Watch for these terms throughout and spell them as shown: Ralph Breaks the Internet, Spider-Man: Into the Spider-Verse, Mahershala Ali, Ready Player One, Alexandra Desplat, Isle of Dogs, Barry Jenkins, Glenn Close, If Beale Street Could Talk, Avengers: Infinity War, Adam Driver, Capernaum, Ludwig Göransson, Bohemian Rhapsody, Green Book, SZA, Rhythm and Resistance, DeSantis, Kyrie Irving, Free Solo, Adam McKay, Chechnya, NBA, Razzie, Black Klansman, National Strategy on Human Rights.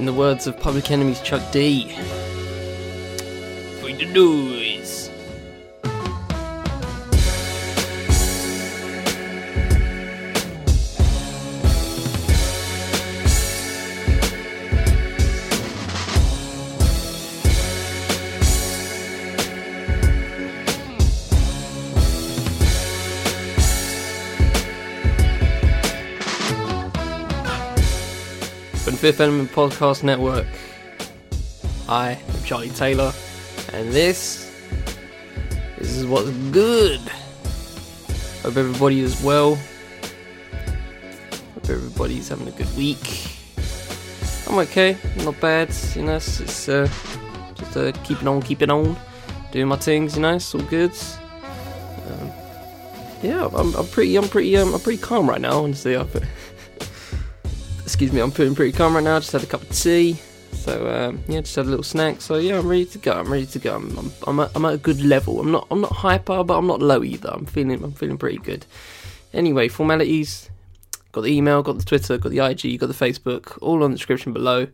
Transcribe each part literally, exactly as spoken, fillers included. In the words of Public Enemy's Chuck D. Bring the noise. Fifth Element Podcast Network. I am Charlie Taylor, and this, this is what's good. Hope everybody is well. Hope everybody's having a good week. I'm okay, not bad, you know, it's, it's uh, just uh, keeping on, keeping on, doing my things, you know, it's all good. Um, yeah, I'm, I'm pretty, I'm pretty, um, I'm pretty calm right now, honestly. I Excuse me, I'm feeling pretty calm right now. I just had a cup of tea, so um, yeah, just had a little snack. So yeah, I'm ready to go. I'm ready to go. I'm I'm, I'm, at, I'm at a good level. I'm not I'm not hyper, but I'm not low either. I'm feeling I'm feeling pretty good. Anyway, formalities. Got the email, got the Twitter, got the I G, got the Facebook. All on the description below.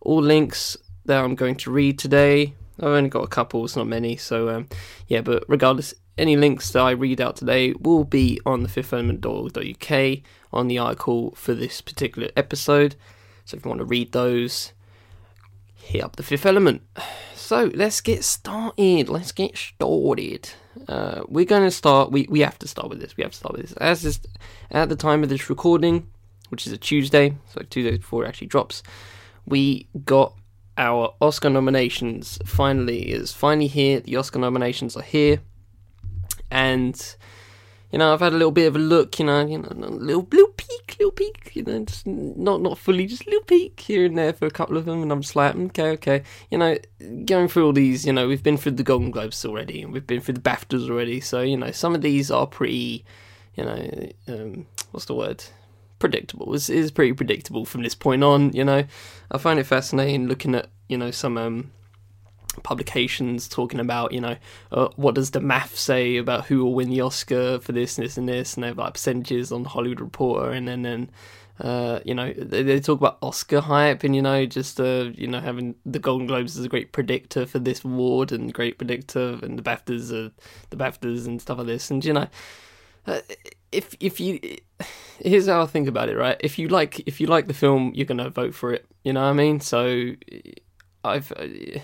All links that I'm going to read today. I've only got a couple. It's not many. So um, yeah, but regardless, any links that I read out today will be on the fifth element dot org dot U K on the article for this particular episode. So if you want to read those, hit up the Fifth Element. So let's get started. Let's get started. Uh, we're going to start. We, we have to start with this. We have to start with this. As this, at the time of this recording, which is a Tuesday, so two days before it actually drops, we got our Oscar nominations. Finally, it's finally here. The Oscar nominations are here. And, you know, I've had a little bit of a look, you know, you know, little, little peek, little peek, you know, just not, not fully, just little peek here and there for a couple of them, and I'm just like, okay, okay, you know, going through all these, you know, we've been through the Golden Globes already, and we've been through the BAFTAs already, so, you know, some of these are pretty, you know, um, what's the word, predictable. It's, it's pretty predictable from this point on, you know. I find it fascinating looking at, you know, some, um, publications talking about, you know, uh, what does the math say about who will win the Oscar for this and this and this, and they have like percentages on Hollywood Reporter, and then then uh, you know, they, they talk about Oscar hype, and you know, just uh, you know, having the Golden Globes is a great predictor for this award, and great predictor, and the BAFTAs are the BAFTAs and stuff like this, and you know, uh, if if you here's how I think about it, right? If you like if you like the film, you're gonna vote for it, you know what I mean? So I've uh,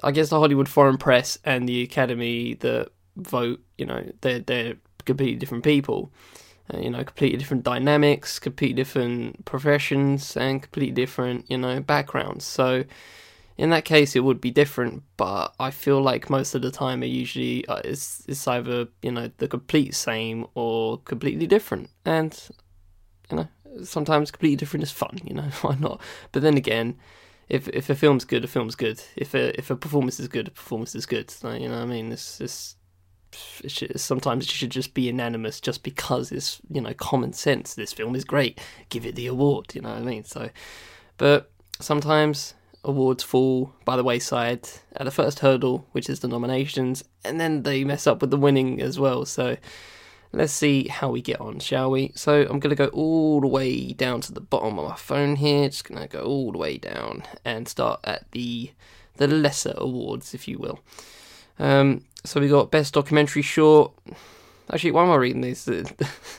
I guess the Hollywood Foreign Press and the Academy that vote, you know, they're, they're completely different people, uh, you know, completely different dynamics, completely different professions, and completely different, you know, backgrounds. So in that case, it would be different, but I feel like most of the time it usually uh, it's, it's either, you know, the complete same or completely different. And, you know, sometimes completely different is fun, you know, why not? But then again, If if a film's good, a film's good. If a if a performance is good, a performance is good. Like, you know what I mean? It's, it's, it should, sometimes it should just be unanimous, just because it's, you know, common sense. This film is great. Give it the award. You know what I mean? So, but sometimes awards fall by the wayside at the first hurdle, which is the nominations, and then they mess up with the winning as well. So let's see how we get on, shall we? So I'm going to go all the way down to the bottom of my phone here. Just going to go all the way down and start at the the lesser awards, if you will. Um, so we got Best Documentary Short. Actually, why am I reading these? I,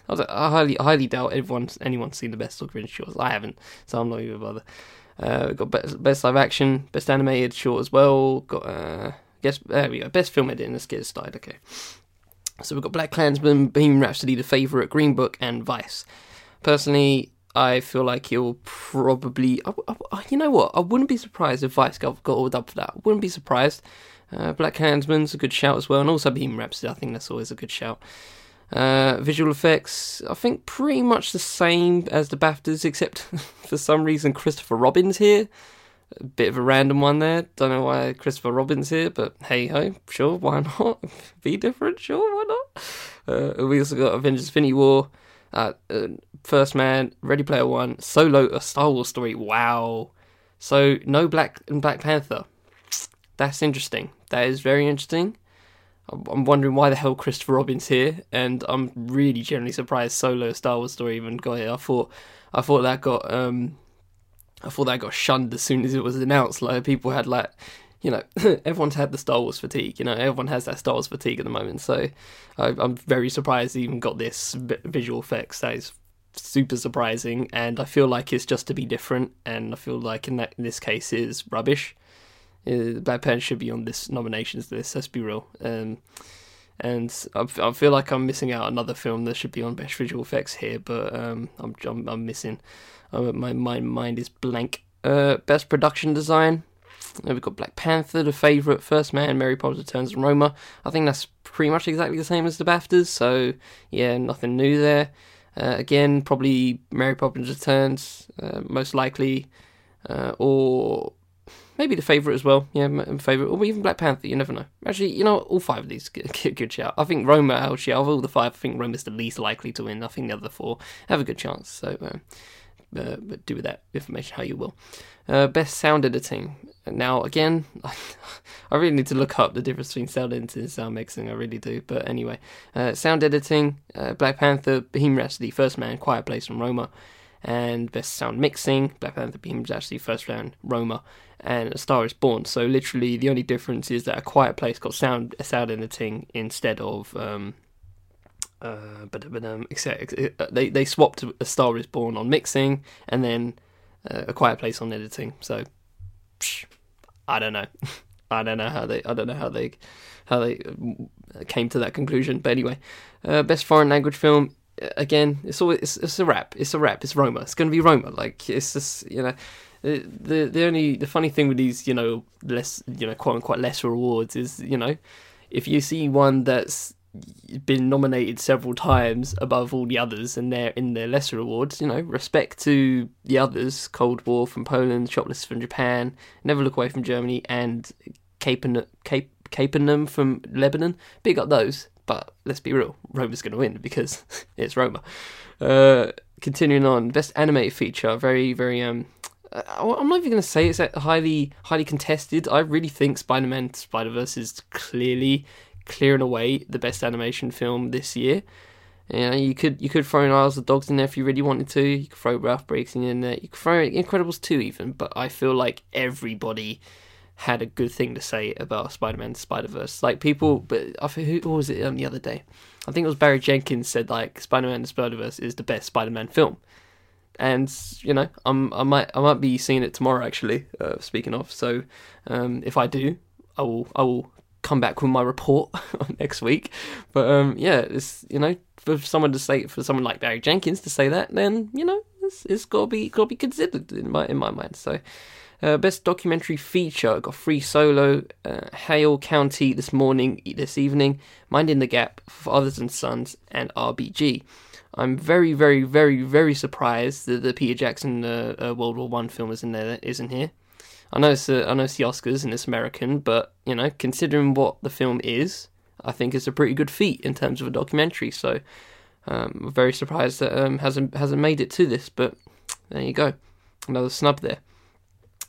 was like, I highly highly doubt everyone's, anyone's seen the Best Documentary Shorts. I haven't, so I'm not even bothered. Uh, we got Best, Best Live Action, Best Animated Short as well. Got uh, guess there we go. Best Film Editing. Let's get it started. Okay. So we've got Black Klansman, Bohemian Rhapsody, The Favourite, Green Book, and Vice. Personally, I feel like you'll probably... I, I, you know what? I wouldn't be surprised if Vice got, got all dubbed for that. I wouldn't be surprised. Uh, Black Klansman's a good shout as well, and also Bohemian Rhapsody. I think that's always a good shout. Uh, visual effects, I think pretty much the same as the BAFTAs, except for some reason Christopher Robin's here. A bit of a random one there. Don't know why Christopher Robin's here, but hey-ho, sure, why not? Be different, sure, why not? Uh, we also got Avengers Infinity War, uh, uh, First Man, Ready Player One, Solo, A Star Wars Story. Wow. So, no Black and Black Panther. That's interesting. That is very interesting. I'm, I'm wondering why the hell Christopher Robin's here, and I'm really generally surprised Solo, A Star Wars Story even got here. I thought, I thought that got... Um, I thought that got shunned as soon as it was announced. Like, people had, like, you know, everyone's had the Star Wars fatigue, you know, everyone has that Star Wars fatigue at the moment, so I, I'm very surprised they even got this visual effects. That is super surprising, and I feel like it's just to be different, and I feel like in that in this case it is rubbish. Uh, Black Panther should be on this nominations list, let's be real. Um, and I, I feel like I'm missing out another film that should be on best visual effects here, but um, I'm, I'm, I'm missing. Uh, my, my mind is blank. Uh, best production design. Then we've got Black Panther, The Favourite, First Man, Mary Poppins Returns, and Roma. I think that's pretty much exactly the same as the BAFTAs, so yeah, nothing new there. Uh, again, probably Mary Poppins Returns, uh, most likely, uh, or maybe The Favourite as well, yeah, Favourite, or even Black Panther, you never know. Actually, you know, all five of these get a good shout. I think Roma, actually, out of all the five, I think Roma's the least likely to win. I think the other four have a good chance, so... Um, Uh, but do with that information how you will. Uh, best sound editing. Now, again, I, I really need to look up the difference between sound editing and sound mixing. I really do. But anyway, uh, sound editing, uh, Black Panther, Bohemian Rhapsody, First Man, Quiet Place, and Roma. And best sound mixing, Black Panther, Bohemian Rhapsody, First Man, Roma, and A Star Is Born. So literally, the only difference is that A Quiet Place got sound sound editing instead of. Um, Uh, but, but um, except, they they swapped A Star Is Born on mixing and then uh, A Quiet Place on editing. So psh, I don't know, I don't know how they I don't know how they how they came to that conclusion. But anyway, uh, best foreign language film. Again, it's always it's, it's a wrap. It's a wrap. It's Roma. It's going to be Roma. Like, it's just, you know. The, the the only the funny thing with these, you know, less, you know, quote unquote lesser awards is, you know, if you see one that's been nominated several times above all the others and they're in their lesser awards, you know, respect to the others. Cold War from Poland, Shoplifters from Japan, Never Look Away from Germany, and Capernaum Cap- from Lebanon. Big up those, but let's be real, Roma's going to win because it's Roma. Uh, continuing on, best animated feature, very, very... um. I'm not even going to say it's highly, highly contested. I really think Spider-Man Spider-Verse is clearly... clearing away the best animation film this year. You know, you could you could throw in Isle of Dogs in there if you really wanted to. You could throw Ralph Breaks in there. You could throw Incredibles two even. But I feel like everybody had a good thing to say about Spider-Man Spider-Verse. Like, people, but I think, who was it on the other day? I think it was Barry Jenkins said, like, Spider-Man Spider-Verse is the best Spider-Man film. And, you know, I'm I might I might be seeing it tomorrow actually. Uh, speaking of, so um, if I do, I will I will. come back with my report next week. But um yeah, it's, you know, for someone to say, for someone like Barry Jenkins to say that, then, you know, it's, it's gotta be gotta be considered in my in my mind. So uh, best documentary feature, I got Free Solo, uh, Hale County This Morning This Evening, Minding the Gap, Fathers and Sons, and R B G. I'm very, very, very, very surprised that the Peter Jackson uh, uh, World War One film is in there that isn't here. I know, it's, uh, I know it's the Oscars and it's American, but, you know, considering what the film is, I think it's a pretty good feat in terms of a documentary, so um, I'm very surprised that um hasn't hasn't made it to this, but there you go. Another snub there.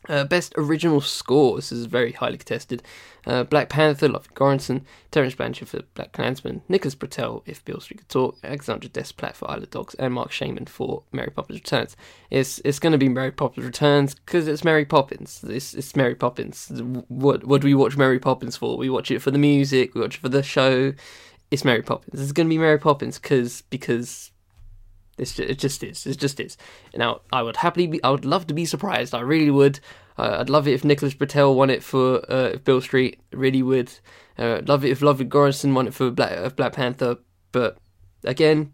Uh, best original score. This is very highly contested. Uh, Black Panther, Ludwig Göransson, Terence Blanchard for Black Klansman, Nicholas Britell, If Beale Street Could Talk, Alexandra Desplat for Isle of Dogs, and Mark Shaman for Mary Poppins Returns. It's it's going to be Mary Poppins Returns because it's Mary Poppins. It's, it's Mary Poppins. What what do we watch Mary Poppins for? We watch it for the music. We watch it for the show. It's Mary Poppins. It's going to be Mary Poppins cause, because... It's just, it just is. It just is. Now, I would happily be... I would love to be surprised. I really would. Uh, I'd love it if Nicholas Britell won it for uh, Beale Street. Really would. Uh, I'd love it if Ludwig Göransson won it for Black, uh, Black Panther. But, again,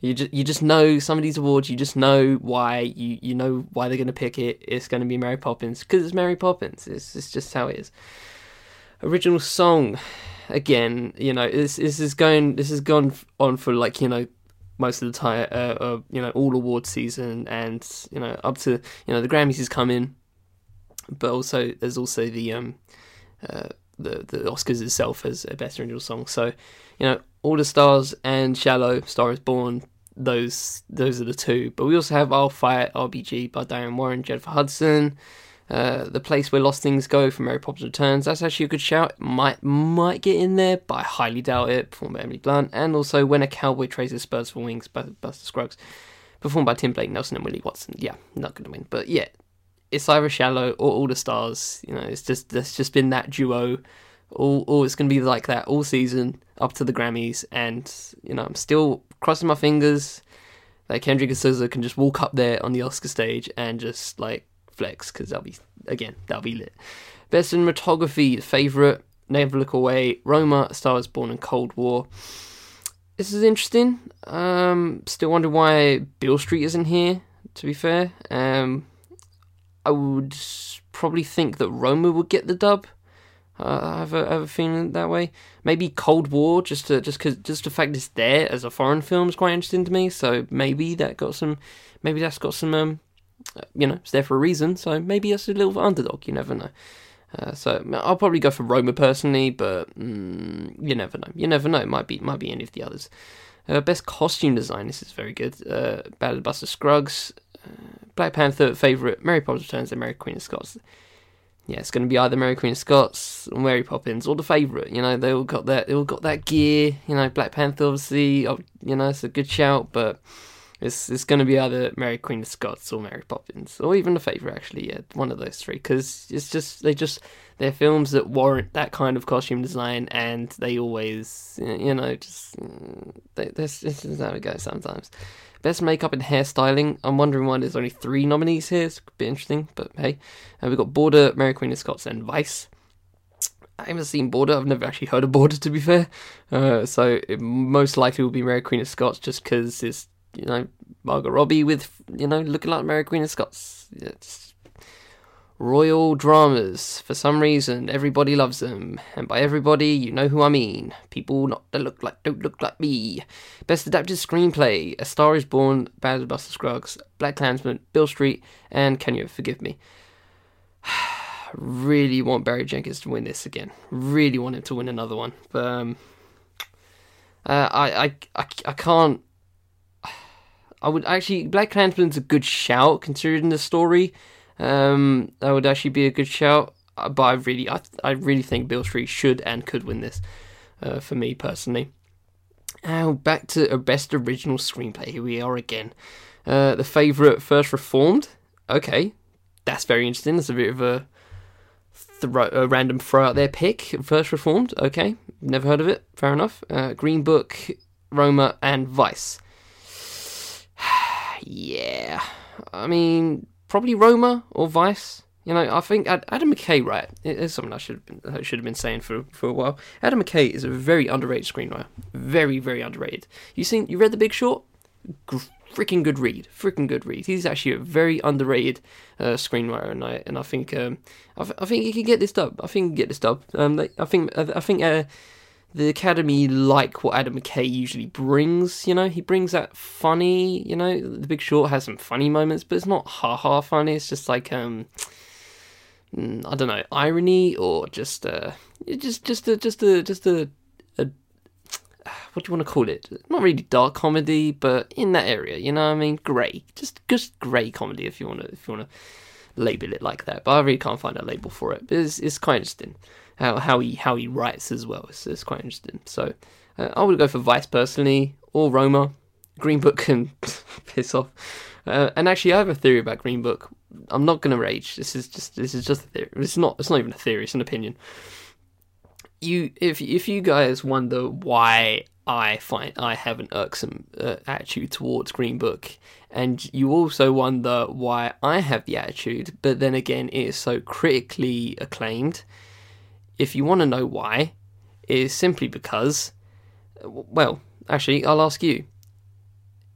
you just, you just know some of these awards. You just know why. You, you know why they're going to pick it. It's going to be Mary Poppins. Because it's Mary Poppins. It's, it's just how it is. Original song. Again, you know, this, this is going... This has gone on for, like, you know... most of the time, uh, uh, you know, all award season, and, you know, up to, you know, the Grammys has come in, but also there's also the um, uh, the the Oscars itself as a best original song. So, you know, All the Stars and Shallow, Star Is Born, those those are the two. But we also have I'll Fight, R B G by Diane Warren, Jennifer Hudson, uh, The Place Where Lost Things Go from Mary Poppins Returns. That's actually a good shout. Might might get in there, but I highly doubt it. Performed by Emily Blunt. And also When a Cowboy Trades His Spurs for Wings by Buster Scruggs. Performed by Tim Blake, Nelson and Willie Watson. Yeah, not going to win. But yeah, it's either Shallow or All the Stars. You know, it's just there's just been that duo, or or it's going to be like that all season up to the Grammys. And you know, I'm still crossing my fingers that Kendrick and S Z A can just walk up there on the Oscar stage and just like flex, because that'll be again that'll be lit. Best cinematography: The Favourite, Never Look Away, Roma, A Star Is Born, and Cold War. This is interesting. Um, still wonder why Beale Street isn't here, to be fair. Um, I would probably think that Roma would get the dub. Uh, I, have a, I have a feeling that way. Maybe Cold War, just to, just cause, just the fact it's there as a foreign film is quite interesting to me. So maybe that got some. Maybe that's got some. Um, you know, it's there for a reason. So maybe that's a little underdog. You never know. Uh, so I'll probably go for Roma personally, but mm, you never know. You never know. It might be might be any of the others. Uh, best costume design. This is very good. Uh, Ballad of Buster Scruggs, uh, Black Panther, Favourite, Mary Poppins Returns, and Mary Queen of Scots. Yeah, it's going to be either Mary Queen of Scots or Mary Poppins or The Favourite. You know, they all got that. They all got that gear. You know, Black Panther obviously. You know, it's a good shout, but it's it's going to be either Mary Queen of Scots or Mary Poppins or even The Favourite. Actually, yeah, one of those three, because it's just they just they're films that warrant that kind of costume design, and they always you know just they, that's just how it goes sometimes. Best makeup and hairstyling. I'm wondering why there's only three nominees here. It's a bit interesting, but hey. Uh, we've got Border, Mary Queen of Scots, and Vice. I haven't seen Border. I've never actually heard of Border, to be fair. Uh, so it most likely will be Mary Queen of Scots, just because it's, you know, Margot Robbie with, you know, looking like Mary Queen of Scots. It's royal dramas. For some reason, everybody loves them. And by everybody, you know who I mean. People not that look like, don't look like me. Best Adapted Screenplay: A Star Is Born, Ballad of Buster Scruggs, Black Klansman, Beale Street, and Can You Forgive Me? Really want Barry Jenkins to win this again. Really want him to win another one. But um, uh, I, I, I, I can't. I would actually. Black Klansman's a good shout considering the story. Um, that would actually be a good shout, but I really, I, I really think Beale Street should and could win this, uh, for me personally. Now back to a best original screenplay. Here we are again. Uh, The Favourite, First Reformed. Okay, that's very interesting. That's a bit of a, throw, a random throw out there pick. First Reformed. Okay, never heard of it. Fair enough. Uh, Green Book, Roma, and Vice. Yeah, I mean, probably Roma or Vice. You know, I think Adam McKay, right, it's something I should have been, I should have been saying for for a while. Adam McKay is a very underrated screenwriter. Very, very underrated. You seen? You read The Big Short? G- freaking good read. Freaking good read. He's actually a very underrated uh, screenwriter, and I and I think um I, th- I think he can get this dub. I think he can get this dub. Um, they, I think I think uh, the Academy like what Adam McKay usually brings. You know, he brings that funny. You know, The Big Short has some funny moments, but it's not ha ha funny. It's just like um, I don't know, irony or just uh, just just a, just a just a, a what do you want to call it? Not really dark comedy, but in that area. You know what I mean? Grey, just just grey comedy if you want to if you want to label it like that. But I really can't find a label for it. But it's it's quite interesting. How, how he how he writes as well. It's, it's quite interesting. So uh, I would go for Vice personally, or Roma. Green Book can piss off. Uh, and actually, I have a theory about Green Book. I'm not going to rage. This is just this is just a theory. It's not it's not even a theory. It's an opinion. You if if you guys wonder why I find I have an irksome uh, attitude towards Green Book, and you also wonder why I have the attitude, but then again, it is so critically acclaimed. If you want to know why, it is simply because, well, actually, I'll ask you.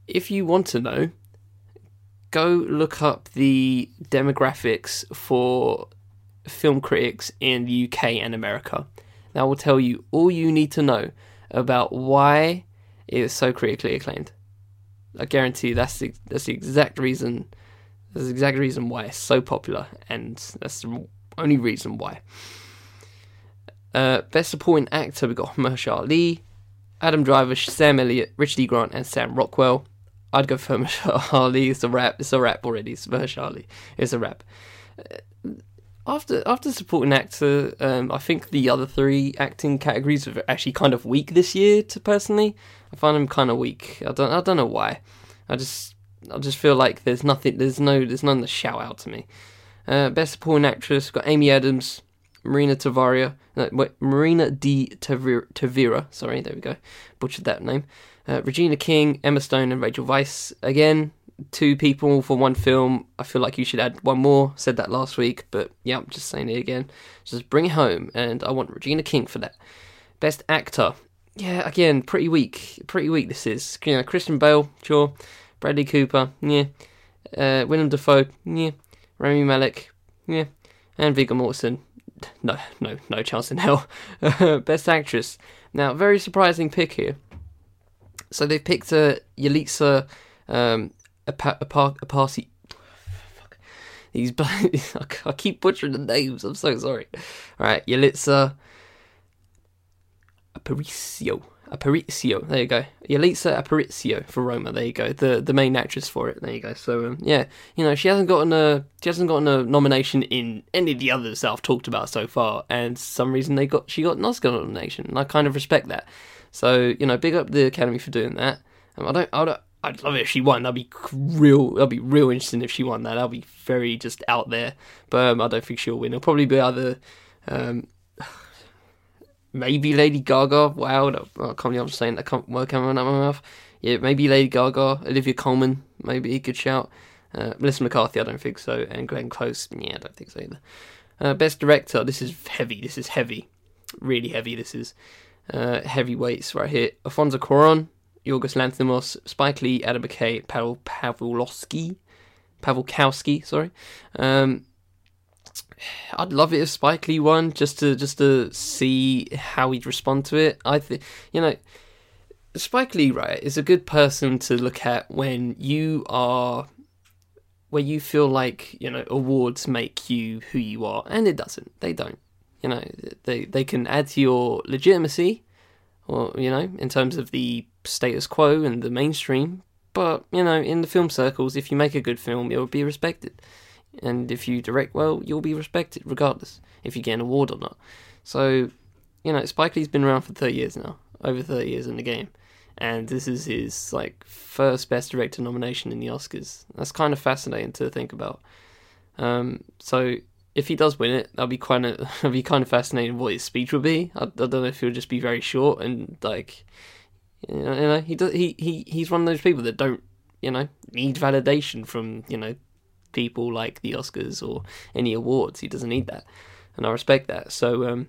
If you want to know, go look up the demographics for film critics in the U K and America. That will tell you all you need to know about why it is so critically acclaimed. I guarantee you that's the, that's the exact reason. That's the exact reason why it's so popular, and that's the only reason why. Uh, best supporting actor, we got Mahershala Ali, Adam Driver, Sam Elliott, Richard E. Grant, and Sam Rockwell. I'd go for Mahershala Ali. It's a wrap. It's a wrap already. It's Mahershala Ali. It's a wrap. Uh, after after supporting actor, um, I think the other three acting categories are actually kind of weak this year. To personally, I find them kind of weak. I don't I don't know why. I just I just feel like there's nothing. There's no there's none that shout out to me. Uh, Best Supporting Actress, got Amy Adams, Marina Tavaria, no, wait, Marina de Tavira, Tavira, sorry, there we go, butchered that name, uh, Regina King, Emma Stone, and Rachel Weisz. Again, two people for one film. I feel like you should add one more, said that last week, but yeah, I'm just saying it again, just bring it home, and I want Regina King for that. Best Actor, yeah, again, pretty weak, pretty weak this is, you know, Christian Bale, sure, Bradley Cooper, yeah, uh, Willem Dafoe, yeah, Rami Malek, yeah, and Viggo Mortensen. No, no, no chance in hell. Best Actress. Now, very surprising pick here. So they've picked uh, Yalitza um, Aparicio. Fuck. These black... I keep butchering the names. I'm so sorry. All right, Yalitza Aparicio. Aparicio. There you go. Yalitza Aparicio for Roma. There you go. The the main actress for it. There you go. So um, yeah, you know, she hasn't gotten a she hasn't gotten a nomination in any of the others that I've talked about so far, and for some reason they got she got an Oscar nomination, and I kind of respect that. So you know, big up the Academy for doing that. Um, I don't. I don't. I'd love it if she won. That'd be real. That'd be real interesting if she won that. That'd be very just out there. But um, I don't think she'll win. It'll probably be either. Um, Maybe Lady Gaga. Wow, that, oh, I can't believe I'm saying that. I can't work out of my mouth. Yeah, maybe Lady Gaga. Olivia Colman, maybe, good shout. Uh, Melissa McCarthy, I don't think so. And Glenn Close, yeah, I don't think so either. Uh, Best Director, this is heavy. This is heavy. Really heavy, this is. Uh, heavyweights right here. Alfonso Cuarón, Yorgos Lanthimos, Spike Lee, Adam McKay, Pavel Pavlovsky, Pavlovkowski, sorry. Um... I'd love it if Spike Lee won, just to just to see how he'd respond to it. I think, you know, Spike Lee, right, is a good person to look at when you are, where you feel like, you know, awards make you who you are, and it doesn't. They don't. You know, they they can add to your legitimacy, or you know, in terms of the status quo and the mainstream. But you know, in the film circles, if you make a good film, it will be respected. And if you direct well, you'll be respected regardless if you get an award or not. So, you know, Spike Lee's been around for thirty years now, over thirty years in the game. And this is his, like, first Best Director nomination in the Oscars. That's kind of fascinating to think about. Um, so, if he does win it, that'll be kind of, that'll be kind of fascinating what his speech will be. I, I don't know if he'll just be very short and, like, you know, you know he, does, he he he's one of those people that don't, you know, need validation from, you know, people like the Oscars or any awards. He doesn't need that, and I respect that. So um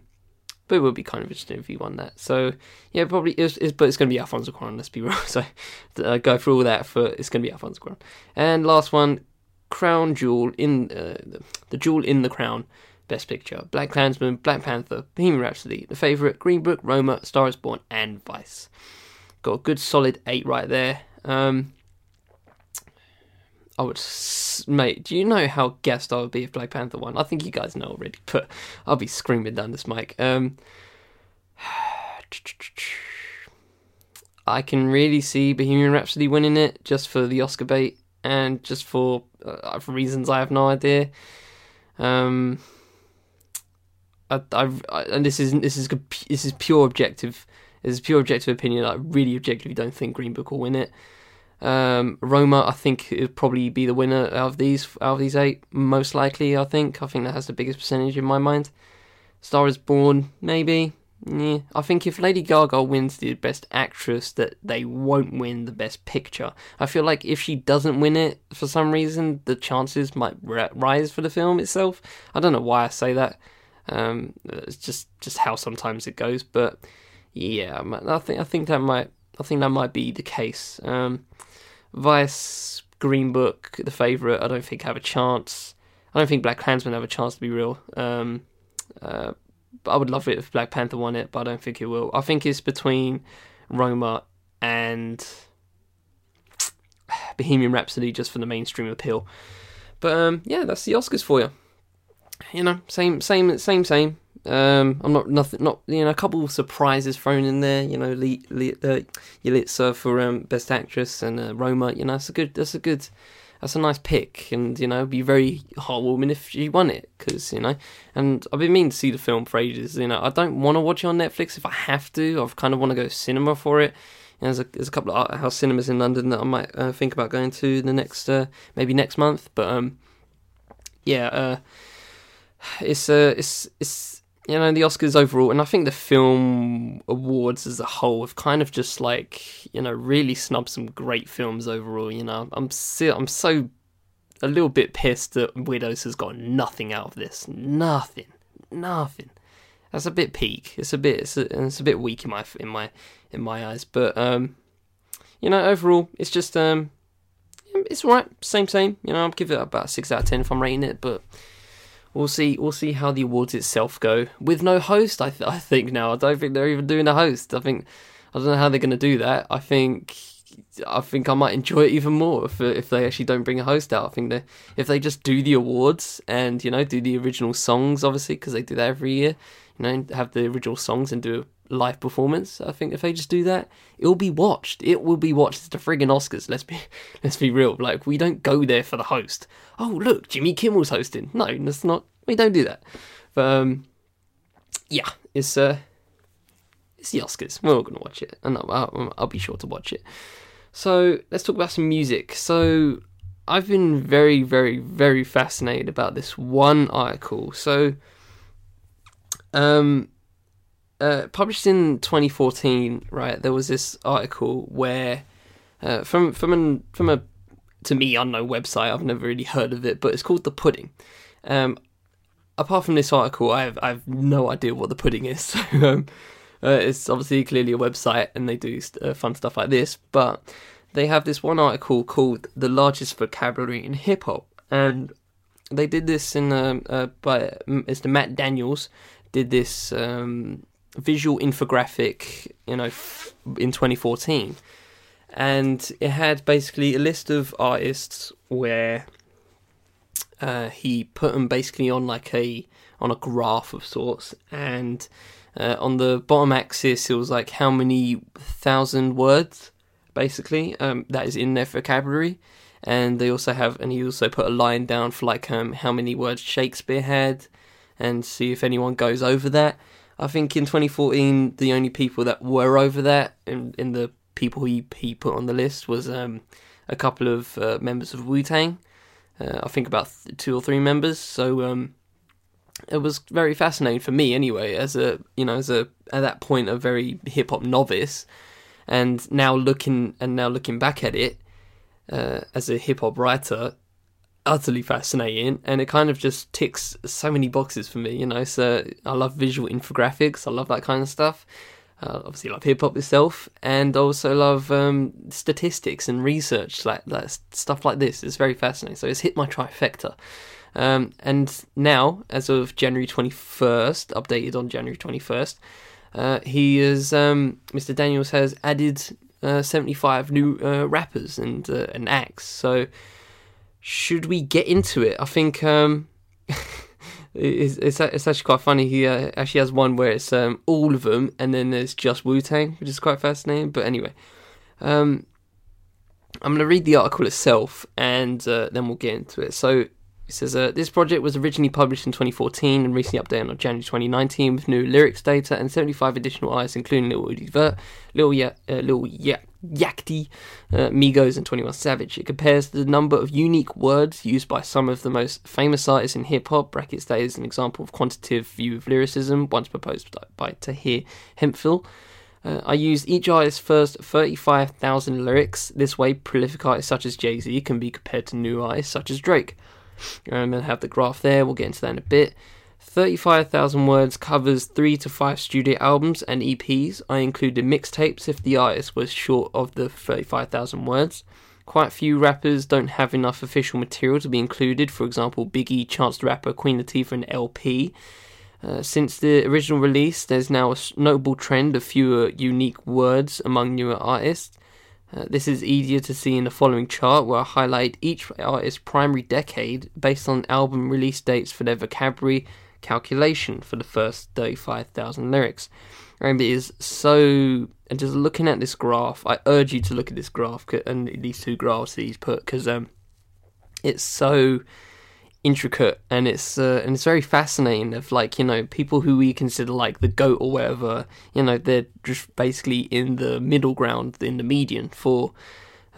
but it would be kind of interesting if he won that. So yeah, probably is, but it's gonna be Alfonso Cuarón, let's be real. So uh, go through all that for it's gonna be Alfonso Cuarón. And last one, crown jewel in uh, the, the jewel in the crown, Best Picture: Black Klansman, Black Panther, Bohemian Rhapsody, The Favourite, Green Book, Roma, A Star Is Born, and Vice. Got a good solid eight right there. um I would, mate, do you know how gassed I would be if Black Panther won? I think you guys know already, but I'll be screaming down this mic. Um, I can really see Bohemian Rhapsody winning it, just for the Oscar bait, and just for, uh, for reasons I have no idea. Um, I, I've, I, and this is this is this is pure objective, this is pure objective opinion. I really objectively don't think Green Book will win it. Um, Roma, I think, would probably be the winner out of these out of these eight, most likely. I think I think that has the biggest percentage in my mind. Star Is Born, maybe. Yeah, I think if Lady Gaga wins the Best Actress, that they won't win the Best Picture. I feel like if she doesn't win it for some reason, the chances might rise for the film itself. I don't know why I say that. Um, it's just just how sometimes it goes. But yeah, I think I think that might. I think that might be the case. Um, Vice, Green Book, The Favourite, I don't think have a chance. I don't think Black Klansman have a chance, to be real. Um, uh, I would love it if Black Panther won it, but I don't think it will. I think it's between Roma and Bohemian Rhapsody, just for the mainstream appeal. But um, yeah, that's the Oscars for you. You know, same, same, same, same. Um, I'm not nothing. Not you know, a couple of surprises thrown in there. You know, Le, Le, uh, Yalitza for um, Best Actress, and uh, Roma. You know, it's a good. That's a good. That's a nice pick, and you know, it'd be very heartwarming if she won it, because you know. And I've been meaning to see the film for ages. You know, I don't want to watch it on Netflix if I have to. I kind of want to go to cinema for it. You know, there's a there's a couple of art house cinemas in London that I might uh, think about going to the next uh, maybe next month. But um, yeah, uh, it's uh, it's it's you know, the Oscars overall, and I think the film awards as a whole have kind of just, like, you know, really snubbed some great films overall. You know, I'm so, I'm so a little bit pissed that Widows has got nothing out of this, nothing, nothing. That's a bit peak. It's a bit, it's a, it's a bit weak in my in my in my eyes. But um, you know, overall, it's just um, it's all right. Same, same. You know, I'll give it about a six out of ten if I'm rating it. But we'll see. We'll see how the awards itself go with no host. I th- I think now. I don't think they're even doing a host. I think I don't know how they're going to do that. I think I think I might enjoy it even more if if they actually don't bring a host out. I think they if they just do the awards and, you know, do the original songs, obviously, because they do that every year. You know, have the original songs and do a live performance. I think if they just do that, it'll be watched. It will be watched. It's the friggin' Oscars. Let's be let's be real. Like, we don't go there for the host. Oh, look, Jimmy Kimmel's hosting. No, that's not. We don't do that. But um, yeah, it's uh, it's the Oscars. We're all gonna watch it, and I'll, I'll be sure to watch it. So let's talk about some music. So I've been very, very, very fascinated about this one article. So. Um, uh, published in twenty fourteen, right? There was this article where, uh, from from an from a to me unknown website, I've never really heard of it, but it's called The Pudding. Um, apart from this article, I have I have no idea what The Pudding is. So, um, uh, it's obviously clearly a website, and they do uh, fun stuff like this. But they have this one article called "The Largest Vocabulary in Hip Hop," and they did this in um, uh, by Mister Matt Daniels. Did this um, visual infographic, you know, f- in twenty fourteen, and it had basically a list of artists where uh, he put them basically on like a on a graph of sorts, and uh, on the bottom axis it was like how many thousand words basically um, that is in their vocabulary, and they also have and he also put a line down for like um, how many words Shakespeare had. And see if anyone goes over that. I think in twenty fourteen, the only people that were over that, in, in the people he, he put on the list, was um, a couple of uh, members of Wu-Tang. Uh, I think about th- two or three members. So um, it was very fascinating for me, anyway. As a you know, as a at that point a very hip hop novice, and now looking and now looking back at it uh, as a hip hop writer. Utterly fascinating, and it kind of just ticks so many boxes for me, you know. So I love visual infographics, I love that kind of stuff. Uh, obviously, I love hip hop itself, and also love um, statistics and research, like that stuff like this. It's very fascinating. So it's hit my trifecta. Um, and now, as of January twenty-first, updated on January twenty-first, uh, he is um, Mister Daniels has added uh, seventy-five new uh, rappers and uh, and acts. So. Should we get into it? I think um, it's, it's it's actually quite funny. He uh, actually has one where it's um, all of them, and then there's just Wu-Tang, which is quite fascinating. But anyway, um, I'm going to read the article itself, and uh, then we'll get into it. So it says, uh, this project was originally published in twenty fourteen and recently updated on January twenty nineteen with new lyrics data and seventy-five additional artists, including Lil Uzi Vert, Lil Yachty, uh, Lil Yachty, Yachty, uh, Migos and twenty-one Savage. It compares the number of unique words used by some of the most famous artists in hip-hop, brackets that is an example of quantitative view of lyricism, once proposed by Tahir Hemphill. Uh, I used each artist's first thirty-five thousand lyrics. This way, prolific artists such as Jay-Z can be compared to new artists such as Drake. I'm going to have the graph there, we'll get into that in a bit. thirty-five thousand words covers three to five studio albums and E Ps. I included mixtapes if the artist was short of the thirty-five thousand words. Quite few rappers don't have enough official material to be included. For example, Biggie, Chance the Rapper, Queen Latifah, and L P. Uh, since the original release, there's now a notable trend of fewer unique words among newer artists. Uh, this is easier to see in the following chart, where I highlight each artist's primary decade based on album release dates for their vocabulary calculation for the first thirty-five thousand lyrics. And it is so, and just looking at this graph, I urge you to look at this graph and these two graphs that he's put, because um, it's so intricate, and it's uh, and it's very fascinating of, like, you know, people who we consider like the GOAT or whatever, you know, they're just basically in the middle ground, in the median for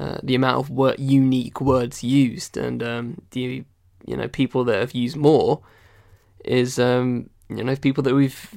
uh, the amount of work, unique words used, and um, the you know, people that have used more is, um, you know, people that we've,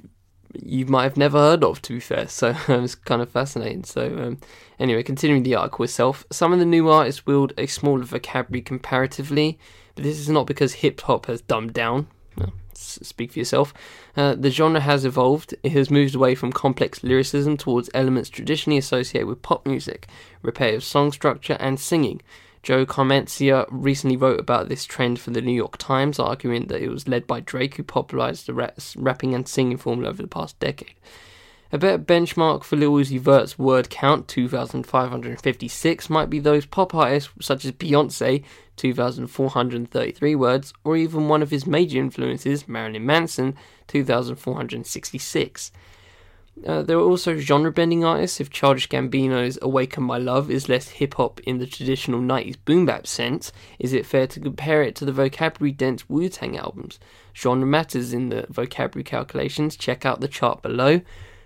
you might have never heard of, to be fair. So it's kind of fascinating. So um, anyway, continuing the article itself. Some of the new artists wield a smaller vocabulary comparatively, but this is not because hip-hop has dumbed down. No, speak for yourself. Uh, the genre has evolved. It has moved away from complex lyricism towards elements traditionally associated with pop music, repetitive song structure and singing. Joe Carmencia recently wrote about this trend for the New York Times, arguing that it was led by Drake, who popularised the rap, rapping and singing formula over the past decade. A better benchmark for Lil Uzi Vert's word count, two thousand five hundred fifty-six, might be those pop artists such as Beyonce, two thousand four hundred thirty-three words, or even one of his major influences, Marilyn Manson, two thousand four hundred sixty-six. Uh, there are also genre-bending artists. If Childish Gambino's Awaken My Love is less hip-hop in the traditional nineties boom-bap sense, is it fair to compare it to the vocabulary-dense Wu-Tang albums? Genre matters in the vocabulary calculations. Check out the chart below,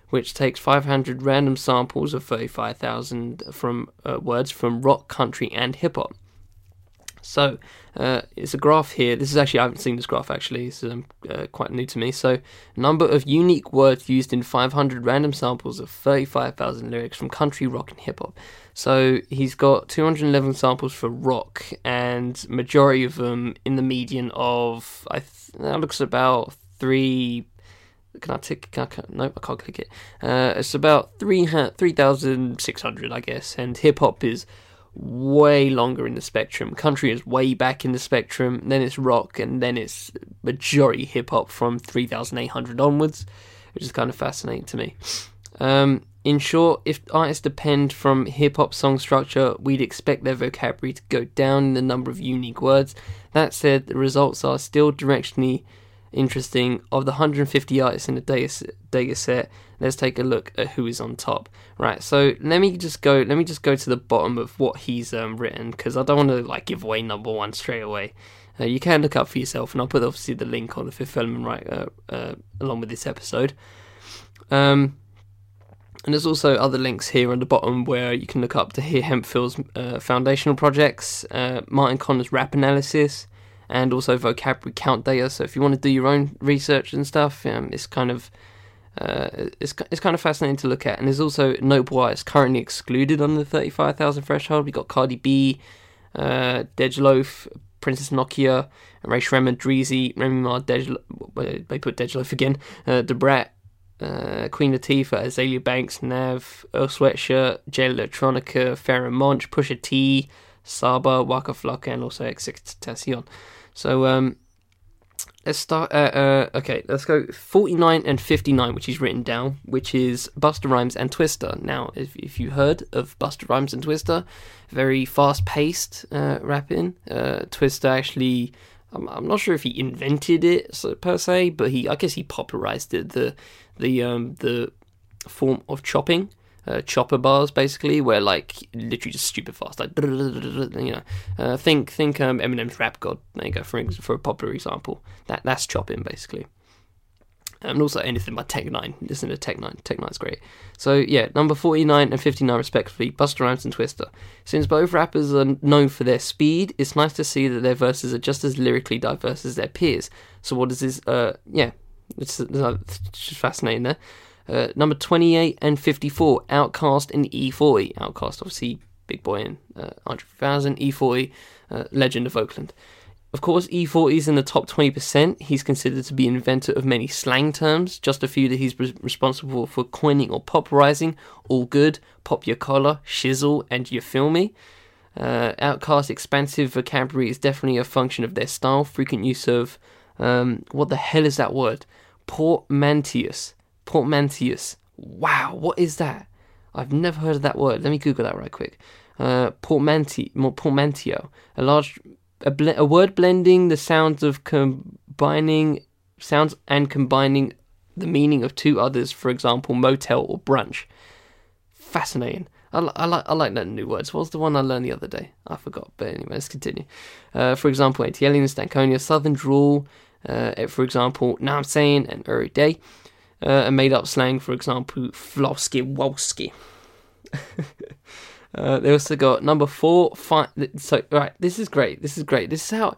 which takes five hundred random samples of thirty-five thousand from uh, words from rock, country, and hip-hop. So, uh, it's a graph here. This is actually, I haven't seen this graph actually, so um, uh, quite new to me. So, number of unique words used in five hundred random samples of thirty-five thousand lyrics from country, rock, and hip hop. So, he's got two hundred eleven samples for rock, and majority of them in the median of, I th- that looks about three. Can I tick? Can I, can I, no, I can't click it. Uh, it's about three thousand six hundred, I guess, and hip hop is way longer in the spectrum. Country is way back in the spectrum, then it's rock, and then it's majority hip-hop from three thousand eight hundred onwards, which is kind of fascinating to me. Um, in short, if artists depend from hip-hop song structure, we'd expect their vocabulary to go down in the number of unique words. That said, the results are still directionally interesting. Of the one hundred fifty artists in the data, data set, let's take a look at who is on top. Right, so let me just go let me just go to the bottom of what he's um, written, because I don't want to like give away number one straight away. Uh, you can look up for yourself, and I'll put obviously the link on the Fifth Element right uh, uh, along with this episode. Um, and there's also other links here on the bottom where you can look up to hear Hempfield's uh, foundational projects, uh, Martin Connor's rap analysis, and also vocabulary count data. So if you want to do your own research and stuff, um, it's kind of uh, it's it's kind of fascinating to look at. And there's also notable artists currently excluded under the thirty-five thousand threshold. We got Cardi B, uh, Dej Loaf, Princess Nokia, Ray Shremmer, Dreezy, Remy Ma, Dej Lo- they put Dej Loaf again, uh, The Brat, uh, Queen Latifah, Azalea Banks, Nav, Earl Sweatshirt, Jay Electronica, Pharoah Monch, Pusha T, Saba, Waka Flocka, and also XXXTentacion. So, um, let's start, uh, uh, okay, let's go forty-nine and fifty-nine, which he's written down, which is Busta Rhymes and Twista. Now, if if you heard of Busta Rhymes and Twista, very fast-paced uh, rapping. Uh, Twista actually, I'm, I'm not sure if he invented it, so, per se, but he, I guess he popularized it, the, the, um, the form of chopping. Uh, chopper bars, basically, where like literally just stupid fast, like you know, uh, think think um, Eminem's Rap God. There you go for for a popular example. That that's chopping basically, and also anything by Tech Nine. Listen to Tech Nine. Tech Nine's great. So yeah, number forty-nine and fifty-nine respectively, Busta Rhymes and Twista. Since both rappers are known for their speed, it's nice to see that their verses are just as lyrically diverse as their peers. So what is this? Uh, yeah, it's, it's just fascinating there. Uh, number twenty-eight and fifty-four, Outkast and E forty. Outkast, obviously, big boy in uh, one hundred thousand. E forty, uh, legend of Oakland. Of course, E forty is in the top twenty percent. He's considered to be an inventor of many slang terms, just a few that he's re- responsible for coining or popularizing: All Good, Pop Your Collar, Shizzle, and You Feel Me. Uh, Outkast's expansive vocabulary is definitely a function of their style, frequent use of, um, what the hell is that word? Portmanteaus. Portmanteaus. Wow, what is that? I've never heard of that word. Let me Google that right quick. Uh, portmante, more portmanteau. A large, a, bl- a word blending the sounds of combining sounds and combining the meaning of two others. For example, motel or brunch. Fascinating. I, li- I like I like learning new words. What was the one I learned the other day? I forgot. But anyway, let's continue. Uh, for example, Atelian, Stankonia, Southern Drawl. Uh, for example, now I'm saying and every day. Uh, and made-up slang, for example, flowski, wolski. uh, they also got number four, five... So, right, this is great, this is great. This is how...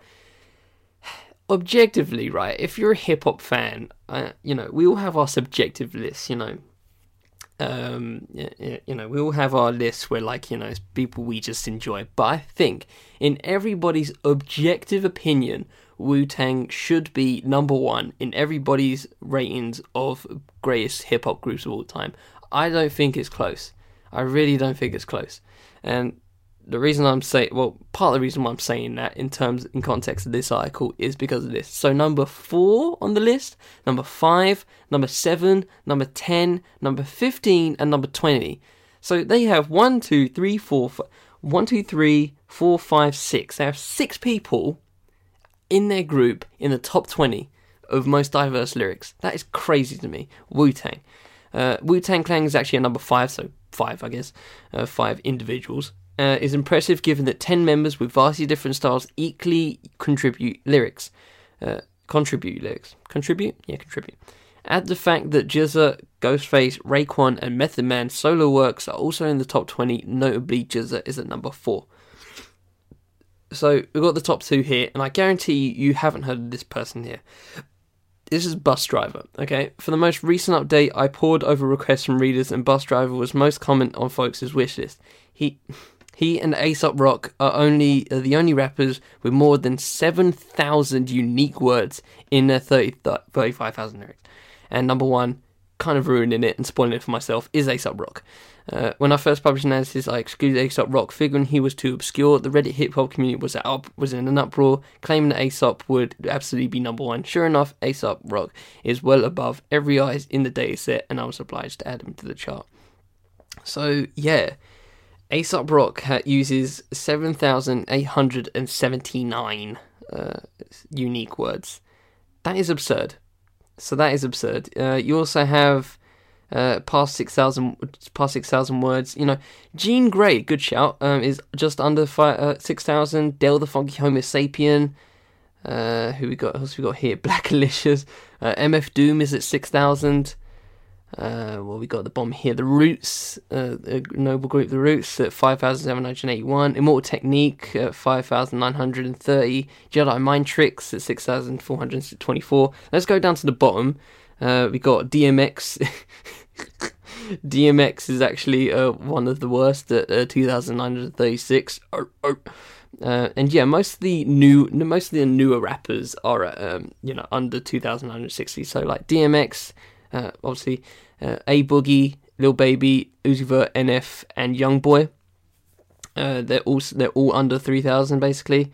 objectively, right, if you're a hip-hop fan, I, you know, we all have our subjective lists, you know. Um, you know, we all have our lists where, like, you know, it's people we just enjoy. But I think, in everybody's objective opinion, Wu-Tang should be number one in everybody's ratings of greatest hip-hop groups of all time. I don't think it's close. I really don't think it's close. And the reason I'm saying, well, part of the reason why I'm saying that in terms, in context of this article is because of this. So number four on the list, number five, number seven, number ten, number fifteen, and number twenty. So they have one, two, three, four, five, one, two, three, four, five, six. They have six people in their group in the top twenty of most diverse lyrics. That is crazy to me. Wu-Tang. Uh, Wu-Tang Clan is actually at number five, so five, I guess, uh, five individuals. Uh, is impressive given that ten members with vastly different styles equally contribute lyrics. Uh, contribute lyrics. Contribute? Yeah, contribute. Add the fact that Jizza, Ghostface, Raekwon, and Method Man's solo works are also in the top twenty, notably Jizza is at number four. So we've got the top two here, and I guarantee you, you haven't heard of this person here. This is Bus Driver, okay? For the most recent update, I pored over requests from readers, and Bus Driver was most common on folks' wishlist. He... He and A$AP Rock are only are the only rappers with more than seven thousand unique words in their thirty, thirty-five thousand lyrics. And number one, kind of ruining it and spoiling it for myself, is A$AP Rock. Uh, when I first published an analysis, I excluded A$AP Rock, figuring he was too obscure. The Reddit hip-hop community was up, was in an uproar, claiming that A$AP would absolutely be number one. Sure enough, A$AP Rock is well above every eyes in the dataset, and I was obliged to add him to the chart. So, yeah. A$AP Rock uses seven thousand eight hundred seventy-nine uh, unique words. That is absurd. So that is absurd. Uh, you also have uh, past six thousand past six thousand words. You know, Jean Grey, good shout, um, is just under five, uh, six thousand. Del the Funky Homo Sapien. Uh, who we got? Who else we got here? Blackalicious. Uh, M F Doom is at six thousand. Uh, well, we got the bomb here. The Roots, uh, a noble group, The Roots, at five thousand seven hundred eighty-one. Immortal Technique at five thousand nine hundred thirty. Jedi Mind Tricks at six thousand four hundred twenty-four. Let's go down to the bottom. Uh, we got D M X. D M X is actually uh, one of the worst at uh, two thousand nine hundred thirty-six. Oh, oh. Uh, and yeah, most of the new, most of the newer rappers are at, um, you know, under two thousand nine hundred sixty. So like D M X. Uh, obviously, uh, A Boogie, Lil Baby, Uzi Vert, N F, and Youngboy. Uh, they're all they're all under three thousand basically.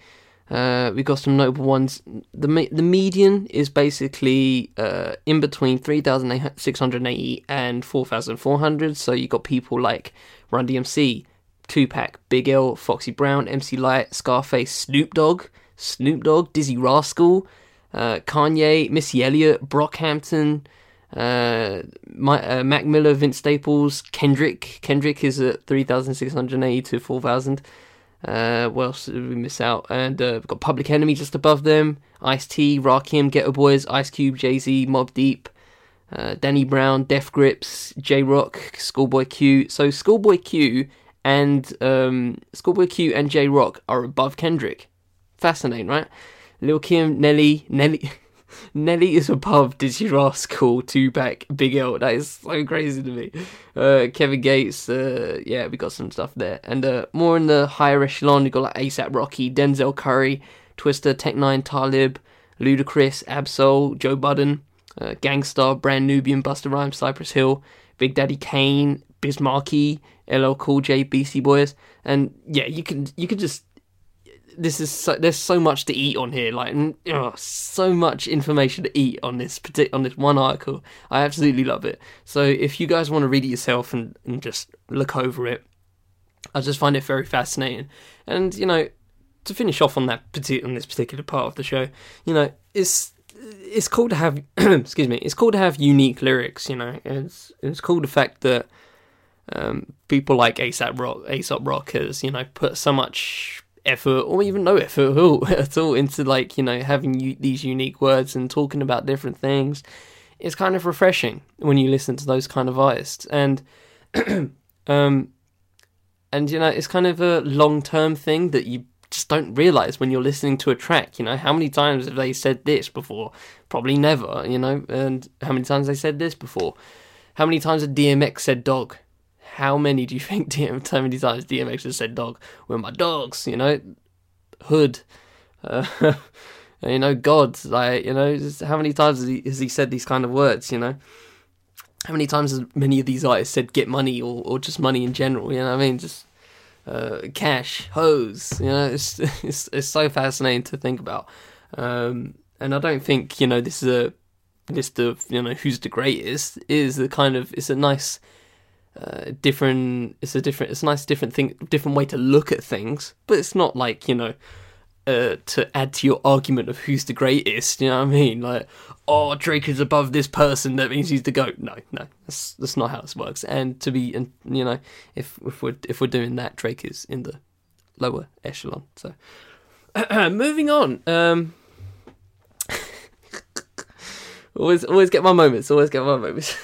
Uh, we got some notable ones. The the median is basically uh, in between three thousand six hundred eighty and four thousand four hundred. So you got people like Run D M C, Tupac, Big L, Foxy Brown, M C Lyte, Scarface, Snoop Dogg, Snoop Dogg, Dizzy Rascal, uh, Kanye, Missy Elliott, Brockhampton. Uh, my, uh, Mac Miller, Vince Staples, Kendrick. Kendrick is at three thousand six hundred eighty to four thousand. Uh, what else did we miss out? And uh, we've got Public Enemy just above them. Ice-T, Rakim, Ghetto Boys, Ice Cube, Jay-Z, Mobb Deep, uh, Danny Brown, Def Grips, J-Rock, Schoolboy Q. So Schoolboy Q and um, Schoolboy Q and J-Rock are above Kendrick. Fascinating, right? Lil Kim, Nelly, Nelly. Nelly is above Dizzy Rascal, Tupac, Big L. That is so crazy to me. Uh, Kevin Gates, uh, yeah, we got some stuff there. And uh, more in the higher echelon, you got like A$AP Rocky, Denzel Curry, Twista, Tech Nine, Talib, Ludacris, Absol, Joe Budden, uh, Gangstar, Brand Nubian, Busta Rhymes, Cypress Hill, Big Daddy Kane, Bismarcky, L L Cool J, Beastie Boys. And yeah, you can you can just. This is so, there's so much to eat on here, like ugh, so much information to eat on this on this one article. I absolutely love it. So if you guys want to read it yourself and, and just look over it, I just find it very fascinating. And you know, to finish off on that on this particular part of the show, you know, it's it's cool to have excuse me, it's cool to have unique lyrics. You know, it's it's cool the fact that um, people like A$AP Rock, A$AP Rock has, you know, put so much effort or even no effort at all, at all into, like, you know, having u- these unique words and talking about different things. It's kind of refreshing when you listen to those kind of artists, and um and you know, it's kind of a long-term thing that you just don't realise when you're listening to a track, you know, how many times have they said this before? Probably never, you know, and how many times they said this before? How many times had D M X said dog? How many do you think D M, how many times D M X has said dog? We're my dogs, you know, hood, uh, you know, God, like, you know, just how many times has he, has he said these kind of words, you know? How many times has many of these artists said get money or, or just money in general, you know what I mean? Just uh, cash, hoes, you know, it's, it's it's so fascinating to think about. Um, and I don't think, you know, this is a list of, you know, who's the greatest. It is the kind of, it's a nice uh, different, it's a different, it's a nice different thing, different way to look at things, but it's not like, you know, Uh, to add to your argument of who's the greatest, you know what I mean? Like, oh, Drake is above this person, that means he's the GOAT. No, no, that's that's not how this works. And to be, and you know, if if we're if we're doing that, Drake is in the lower echelon. So, moving on. Um, always, always get my moments. Always get my moments.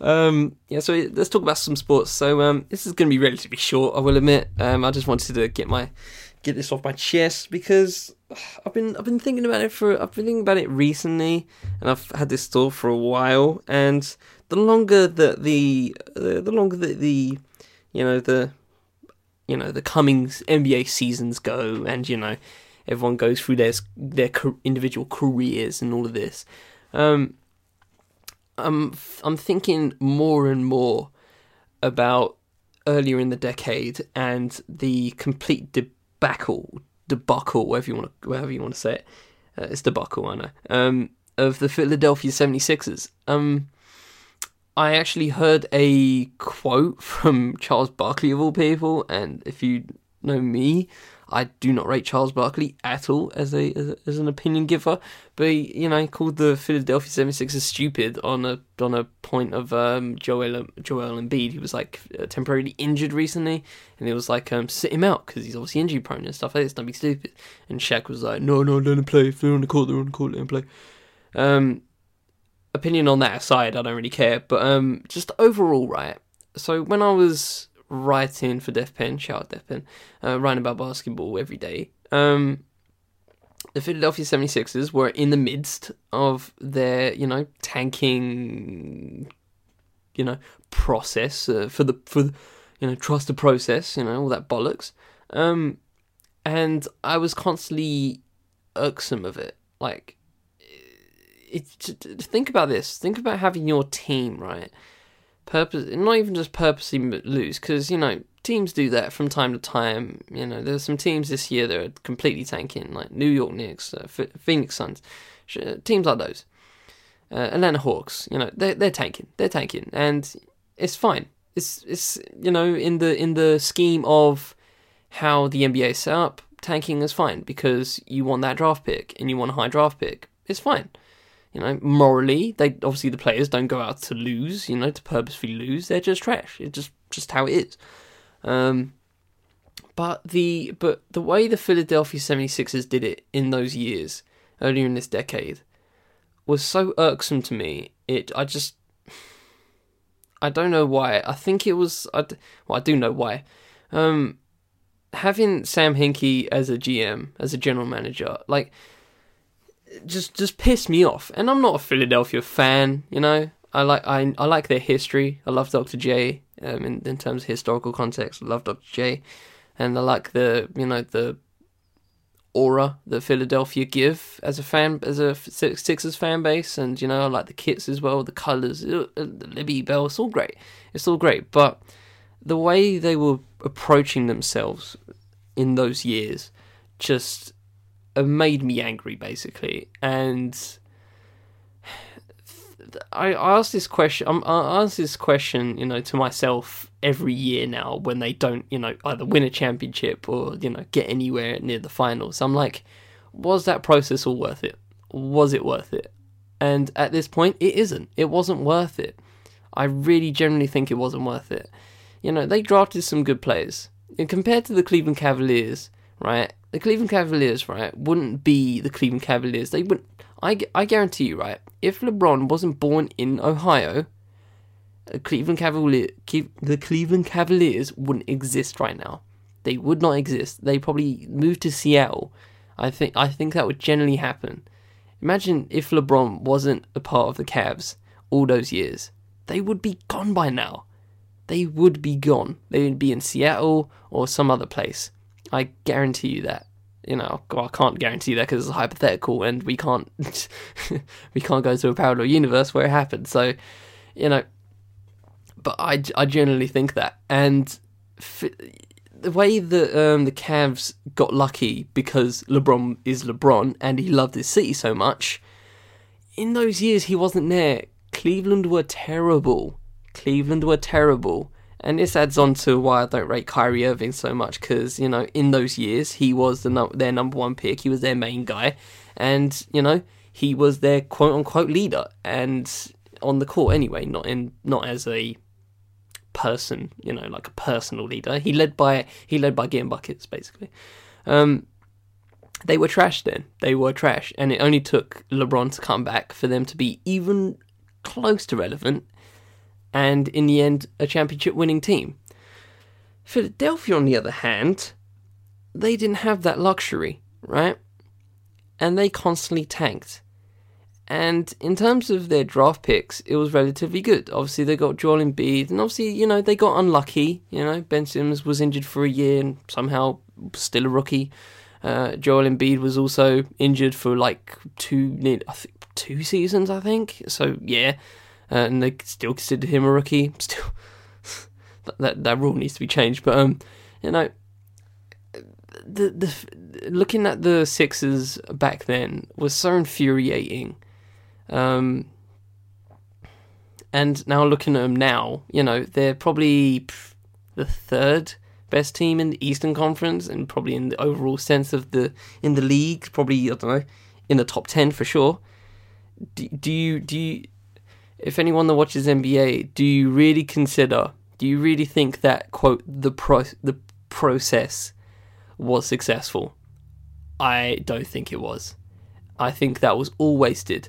Um, yeah, so let's talk about some sports. So um, this is going to be relatively short, I will admit. Um, I just wanted to get my get this off my chest because I've been I've been thinking about it for I've been thinking about it recently, and I've had this thought for a while. And the longer that the the, the longer that the you know the you know the coming N B A seasons go, and you know everyone goes through their their individual careers and all of this, um, I'm I'm thinking more and more about earlier in the decade and the complete debate. Debacle, debacle, whatever you want to, whatever you want to say it, uh, it's debacle, I know, um, of the Philadelphia seventy-sixers. Um, I actually heard a quote from Charles Barkley of all people, and if you know me, I do not rate Charles Barkley at all as a as, a, as an opinion giver, but he, you know, he called the Philadelphia seventy-sixers stupid on a on a point of um, Joel Joel Embiid. He was like temporarily injured recently, and it was like um, sit him out because he's obviously injury prone and stuff like this. Don't be stupid. And Shaq was like, no, no, let him play. If they're on the court, they're on the court, let him play. Um, opinion on that aside, I don't really care. But um, just overall, right? So when I was writing for Def Pen, shout out Def Pen, uh, writing about basketball every day. Um, the Philadelphia seventy-sixers were in the midst of their, you know, tanking, you know, process uh, for the, for the, you know, trust the process, you know, all that bollocks. Um, and I was constantly irksome of it. Like, it, it, think about this. Think about having your team, right? Purpose, not even just purposely lose, because, you know, teams do that from time to time. You know, there's some teams this year that are completely tanking, like New York Knicks, uh, Phoenix Suns, teams like those. Uh, Atlanta Hawks, you know, they're, they're tanking, they're tanking, and it's fine. It's, it's you know, in the in the scheme of how the N B A is set up, tanking is fine, because you want that draft pick, and you want a high draft pick, it's fine. You know, morally, they obviously the players don't go out to lose, you know, to purposefully lose. They're just trash. It's just, just how it is. Um, but the but the way the Philadelphia seventy-sixers did it in those years, earlier in this decade, was so irksome to me. It, I just, I don't know why. I think it was, I, well, I do know why. Um, having Sam Hinkie as a G M, as a general manager, like, Just, just piss me off, and I'm not a Philadelphia fan. You know, I like, I, I like their history. I love Doctor J. Um, in, in terms of historical context, I love Doctor J, and I like the, you know, the aura that Philadelphia give as a fan, as a Sixers fan base, and you know, I like the kits as well, the colors, the Libby Bell. It's all great. It's all great, but the way they were approaching themselves in those years, just. Made me angry, basically, and I ask this question. I ask this question, you know, to myself every year now when they don't, you know, either win a championship or you know get anywhere near the finals. I'm like, was that process all worth it? Was it worth it? And at this point, it isn't. It wasn't worth it. I really generally think it wasn't worth it. You know, they drafted some good players, and compared to the Cleveland Cavaliers, right? The Cleveland Cavaliers, right, wouldn't be the Cleveland Cavaliers. They wouldn't. I, I guarantee you, right, if LeBron wasn't born in Ohio, the Cleveland Cavalier, the Cleveland Cavaliers wouldn't exist right now. They would not exist. They probably moved to Seattle. I think I think that would generally happen. Imagine if LeBron wasn't a part of the Cavs all those years. They would be gone by now. They would be gone. They would be in Seattle or some other place. I guarantee you that. You know, I can't guarantee that because it's hypothetical and we can't we can't go to a parallel universe where it happened. So, you know, but I, I generally think that. And f- the way that um, the Cavs got lucky because LeBron is LeBron and he loved his city so much, in those years he wasn't there, Cleveland were terrible. Cleveland were terrible. And this adds on to why I don't rate Kyrie Irving so much, because, you know, in those years, he was the no- their number one pick, he was their main guy, and, you know, he was their quote-unquote leader, and on the court anyway, not in not as a person, you know, like a personal leader. He led by he led by getting buckets, basically. Um, they were trash then. They were trash, and it only took LeBron to come back for them to be even close to relevant, and in the end, a championship-winning team. Philadelphia, on the other hand, they didn't have that luxury, right? And they constantly tanked. And in terms of their draft picks, it was relatively good. Obviously, they got Joel Embiid, and obviously, you know, they got unlucky. You know, Ben Simmons was injured for a year and somehow still a rookie. Uh, Joel Embiid was also injured for, like, two, I think, two seasons, I think. So, yeah. Uh, and they still consider him a rookie. Still, that, that that rule needs to be changed. But um, you know, the the looking at the Sixers back then was so infuriating. Um, and now looking at them now, you know, they're probably the third best team in the Eastern Conference, and probably in the overall sense of the in the league, probably I don't know, in the top ten for sure. Do, do you do you? If anyone that watches N B A, do you really consider, do you really think that, quote, the pro- the process was successful? I don't think it was. I think that was all wasted.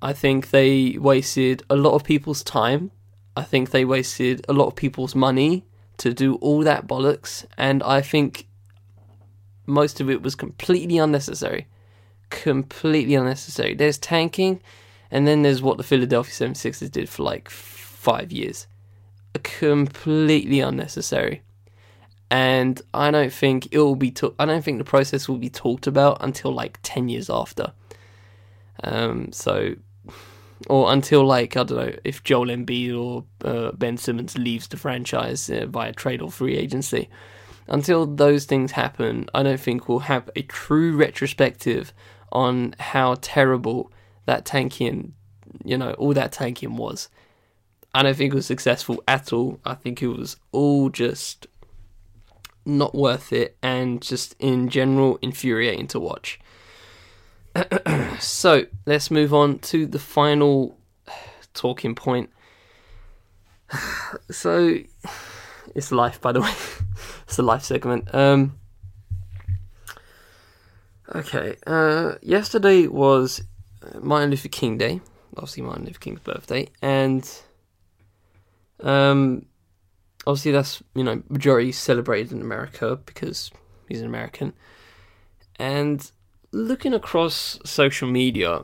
I think they wasted a lot of people's time. I think they wasted a lot of people's money to do all that bollocks. And I think most of it was completely unnecessary. Completely unnecessary. There's tanking. And then there's what the Philadelphia seventy-sixers did for like five years. Completely unnecessary. And I don't think it will be to- I don't think the process will be talked about until like ten years after. Um, so, or until like, I don't know, if Joel Embiid or uh, Ben Simmons leaves the franchise uh, via trade or free agency. Until those things happen, I don't think we'll have a true retrospective on how terrible that tanking, you know, all that tanking was. I don't think it was successful at all. I think it was all just not worth it and just in general infuriating to watch. So let's move on to the final talking point. So it's life, by the way. It's a life segment. Um, okay. Uh, yesterday was Martin Luther King Day, obviously Martin Luther King's birthday, and um, obviously that's, you know, majority celebrated in America because he's an American. And looking across social media,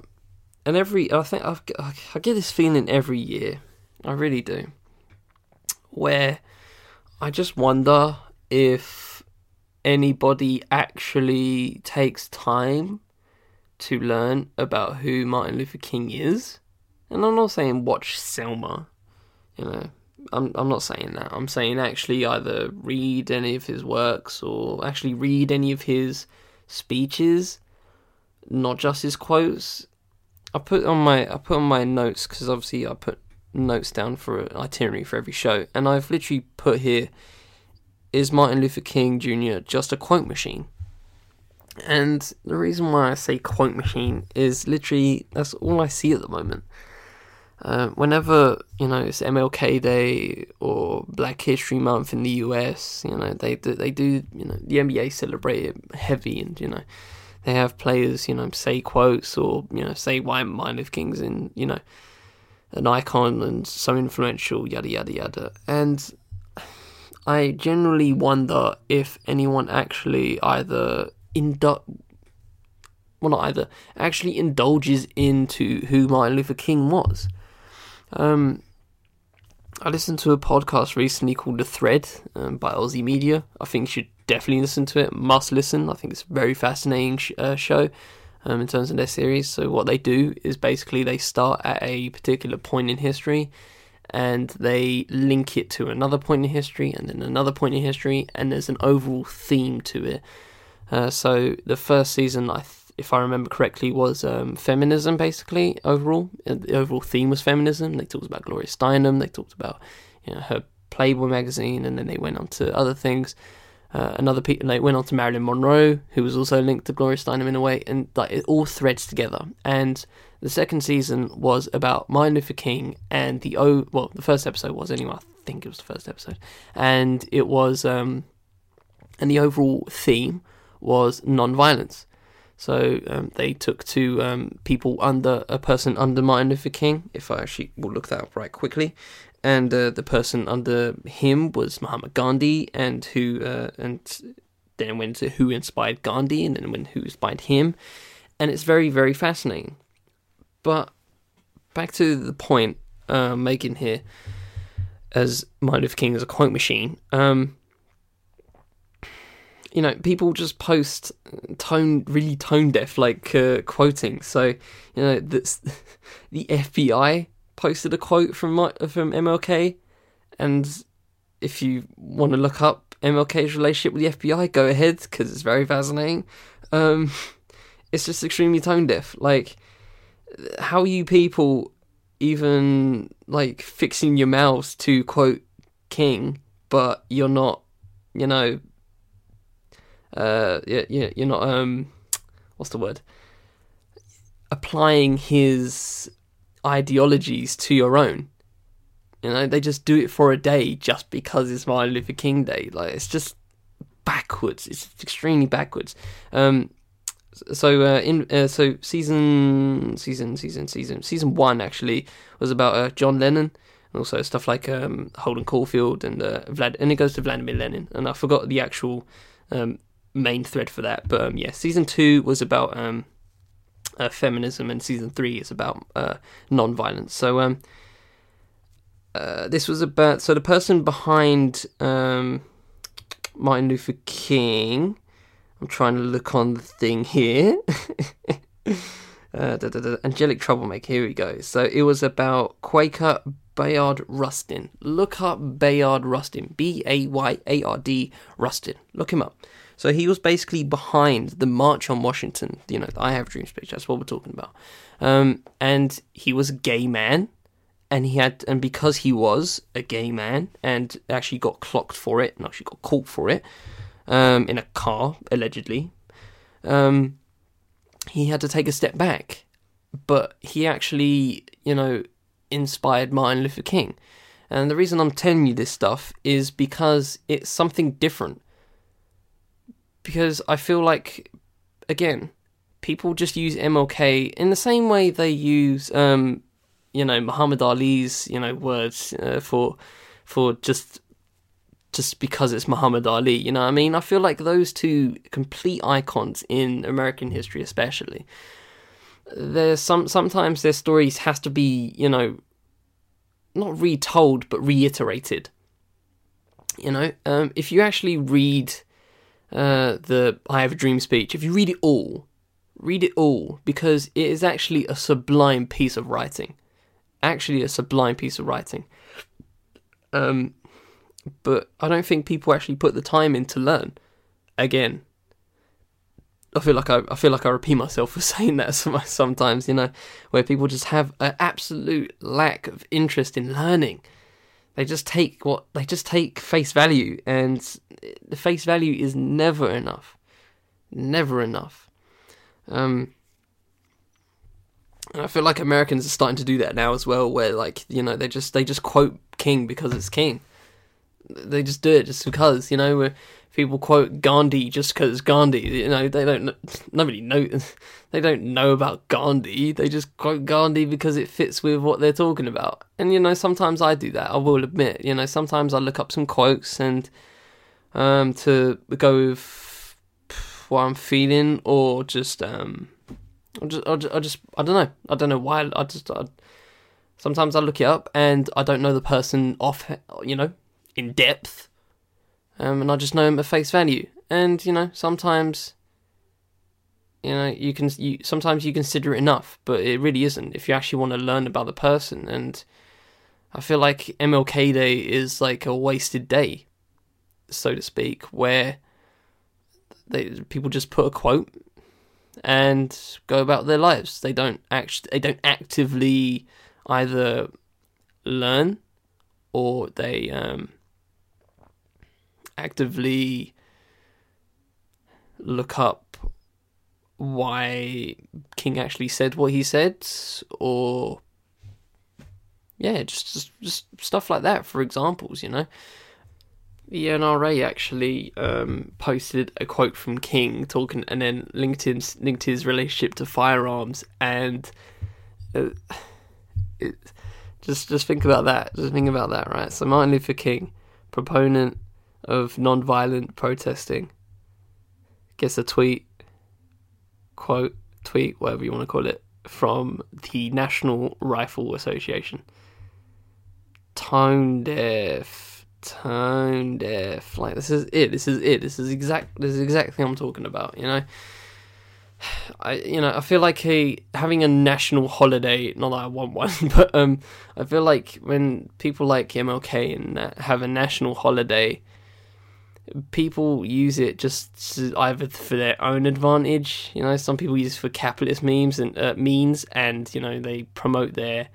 and every I think I've, I get this feeling every year, I really do, where I just wonder if anybody actually takes time to learn about who Martin Luther King is. And I'm not saying watch Selma, you know, I'm I'm not saying that. I'm saying actually either read any of his works or actually read any of his speeches, not just his quotes. I put on my I put on my notes, because obviously I put notes down for an itinerary for every show, and I've literally put here, is Martin Luther King Junior just a quote machine? And the reason why I say quote machine is literally that's all I see at the moment. Uh, whenever, you know, it's M L K Day or Black History Month in the U S, you know, they do, they do, you know, the N B A celebrate it heavy, and, you know, they have players, you know, say quotes or, you know, say why Martin Luther King's in, you know, an icon and so influential, yada, yada, yada. And I generally wonder if anyone actually either indu- well not either actually indulges into who Martin Luther King was. Um, I listened to a podcast recently called The Thread um, by Aussie Media. I think you should definitely listen to it. Must listen. I think it's a very fascinating sh- uh, show um, in terms of their series. So what they do is basically they start at a particular point in history, and they link it to another point in history, and then another point in history, and there's an overall theme to it. Uh, so the first season, I th- if I remember correctly, was um, feminism, basically, overall. The overall theme was feminism. They talked about Gloria Steinem, they talked about you know, her Playboy magazine, and then they went on to other things. Uh, another pe- They went on to Marilyn Monroe, who was also linked to Gloria Steinem in a way, and like it all threads together. And the second season was about Martin Luther King and the... O- well, the first episode was, anyway. I think it was the first episode. And it was... Um, and the overall theme was non-violence. So um, they took to um, people under, a person under Martin Luther King, if I actually will look that up right quickly, and uh, the person under him was Mahatma Gandhi, and who, uh, and then went to who inspired Gandhi, and then went who inspired him, and it's very, very fascinating. But back to the point uh, I'm making here, as Martin Luther King is a quote machine, um... you know, people just post tone, really tone-deaf, like, uh, quoting. So, you know, this, the F B I posted a quote from from M L K, and if you want to look up M L K's relationship with the F B I, go ahead, because it's very fascinating. Um, it's just extremely tone-deaf. Like, how are you people even, like, fixing your mouths to quote King, but you're not, you know... Uh, yeah, you're not, um, what's the word, applying his ideologies to your own. You know, they just do it for a day just because it's Martin Luther King Day. Like, it's just backwards. It's extremely backwards. Um, so, uh, in, uh, so season, season, season, season, season one, actually, was about, uh, John Lennon. And also stuff like, um, Holden Caulfield and, uh, Vlad, and it goes to Vladimir Lenin. And I forgot the actual, um, main thread for that, but um, yeah, season two was about um, uh, feminism, and season three is about uh, non-violence. So um, uh, this was about so the person behind um, Martin Luther King. I'm trying to look on the thing here. uh, da, da, da, Angelic Troublemaker. Here we go. So it was about Quaker Bayard Rustin. Look up Bayard Rustin. B A Y A R D Rustin. Look him up. So he was basically behind the March on Washington. You know, the I Have Dreams speech. That's what we're talking about. Um, and he was a gay man. And he had, and because he was a gay man and actually got clocked for it, and actually got caught for it, um, in a car, allegedly, um, he had to take a step back. But he actually, you know, inspired Martin Luther King. And the reason I'm telling you this stuff is because it's something different. Because I feel like, again, people just use M L K in the same way they use, um, you know, Muhammad Ali's, you know, words uh, for for just just because it's Muhammad Ali, you know what I mean? I feel like those two complete icons in American history especially, there's some sometimes their stories has to be, you know, not retold but reiterated. You know, um, if you actually read uh, the I Have a Dream speech, if you read it all, read it all, because it is actually a sublime piece of writing. Actually a sublime piece of writing. Um, but I don't think people actually put the time in to learn. Again, I feel like I, I feel like I repeat myself for saying that sometimes, you know, where people just have an absolute lack of interest in learning. They just take what they just take face value, and the face value is never enough, never enough. Um, and I feel like Americans are starting to do that now as well, where like you know they just they just quote King because it's King. They just do it just because you know we're. people quote Gandhi just because Gandhi, you know, they don't, nobody know, they don't know about Gandhi, they just quote Gandhi because it fits with what they're talking about. And, you know, sometimes I do that, I will admit, you know, sometimes I look up some quotes and um, to go with what I'm feeling, or just, um, I just, I just, I just, I don't know, I don't know why, I just, I, sometimes I look it up and I don't know the person off, you know, in depth. Um, and I just know them at face value. And, you know, sometimes, you know, you can, you, sometimes you consider it enough, but it really isn't if you actually want to learn about the person. And I feel like M L K Day is like a wasted day, so to speak, where they, people just put a quote and go about their lives. They don't act, they don't actively either learn or they, um, actively look up why King actually said what he said, or yeah, just just, just stuff like that for examples, you know. The N R A actually um, posted a quote from King talking, and then linked in, linked his relationship to firearms, and uh, it, just just think about that. Just think about that, right? So Martin Luther King, proponent of non-violent protesting, gets a tweet, quote, tweet, whatever you want to call it, from the National Rifle Association. Tone deaf, tone deaf. Like, this is it. This is it. This is exact. This is exactly what I'm talking about. You know, I you know I feel like he having a national holiday. Not that I want one, but um, I feel like when people like M L K and that have a national holiday, people use it just to, either for their own advantage, you know. Some people use it for capitalist memes and uh, means, and you know they promote their,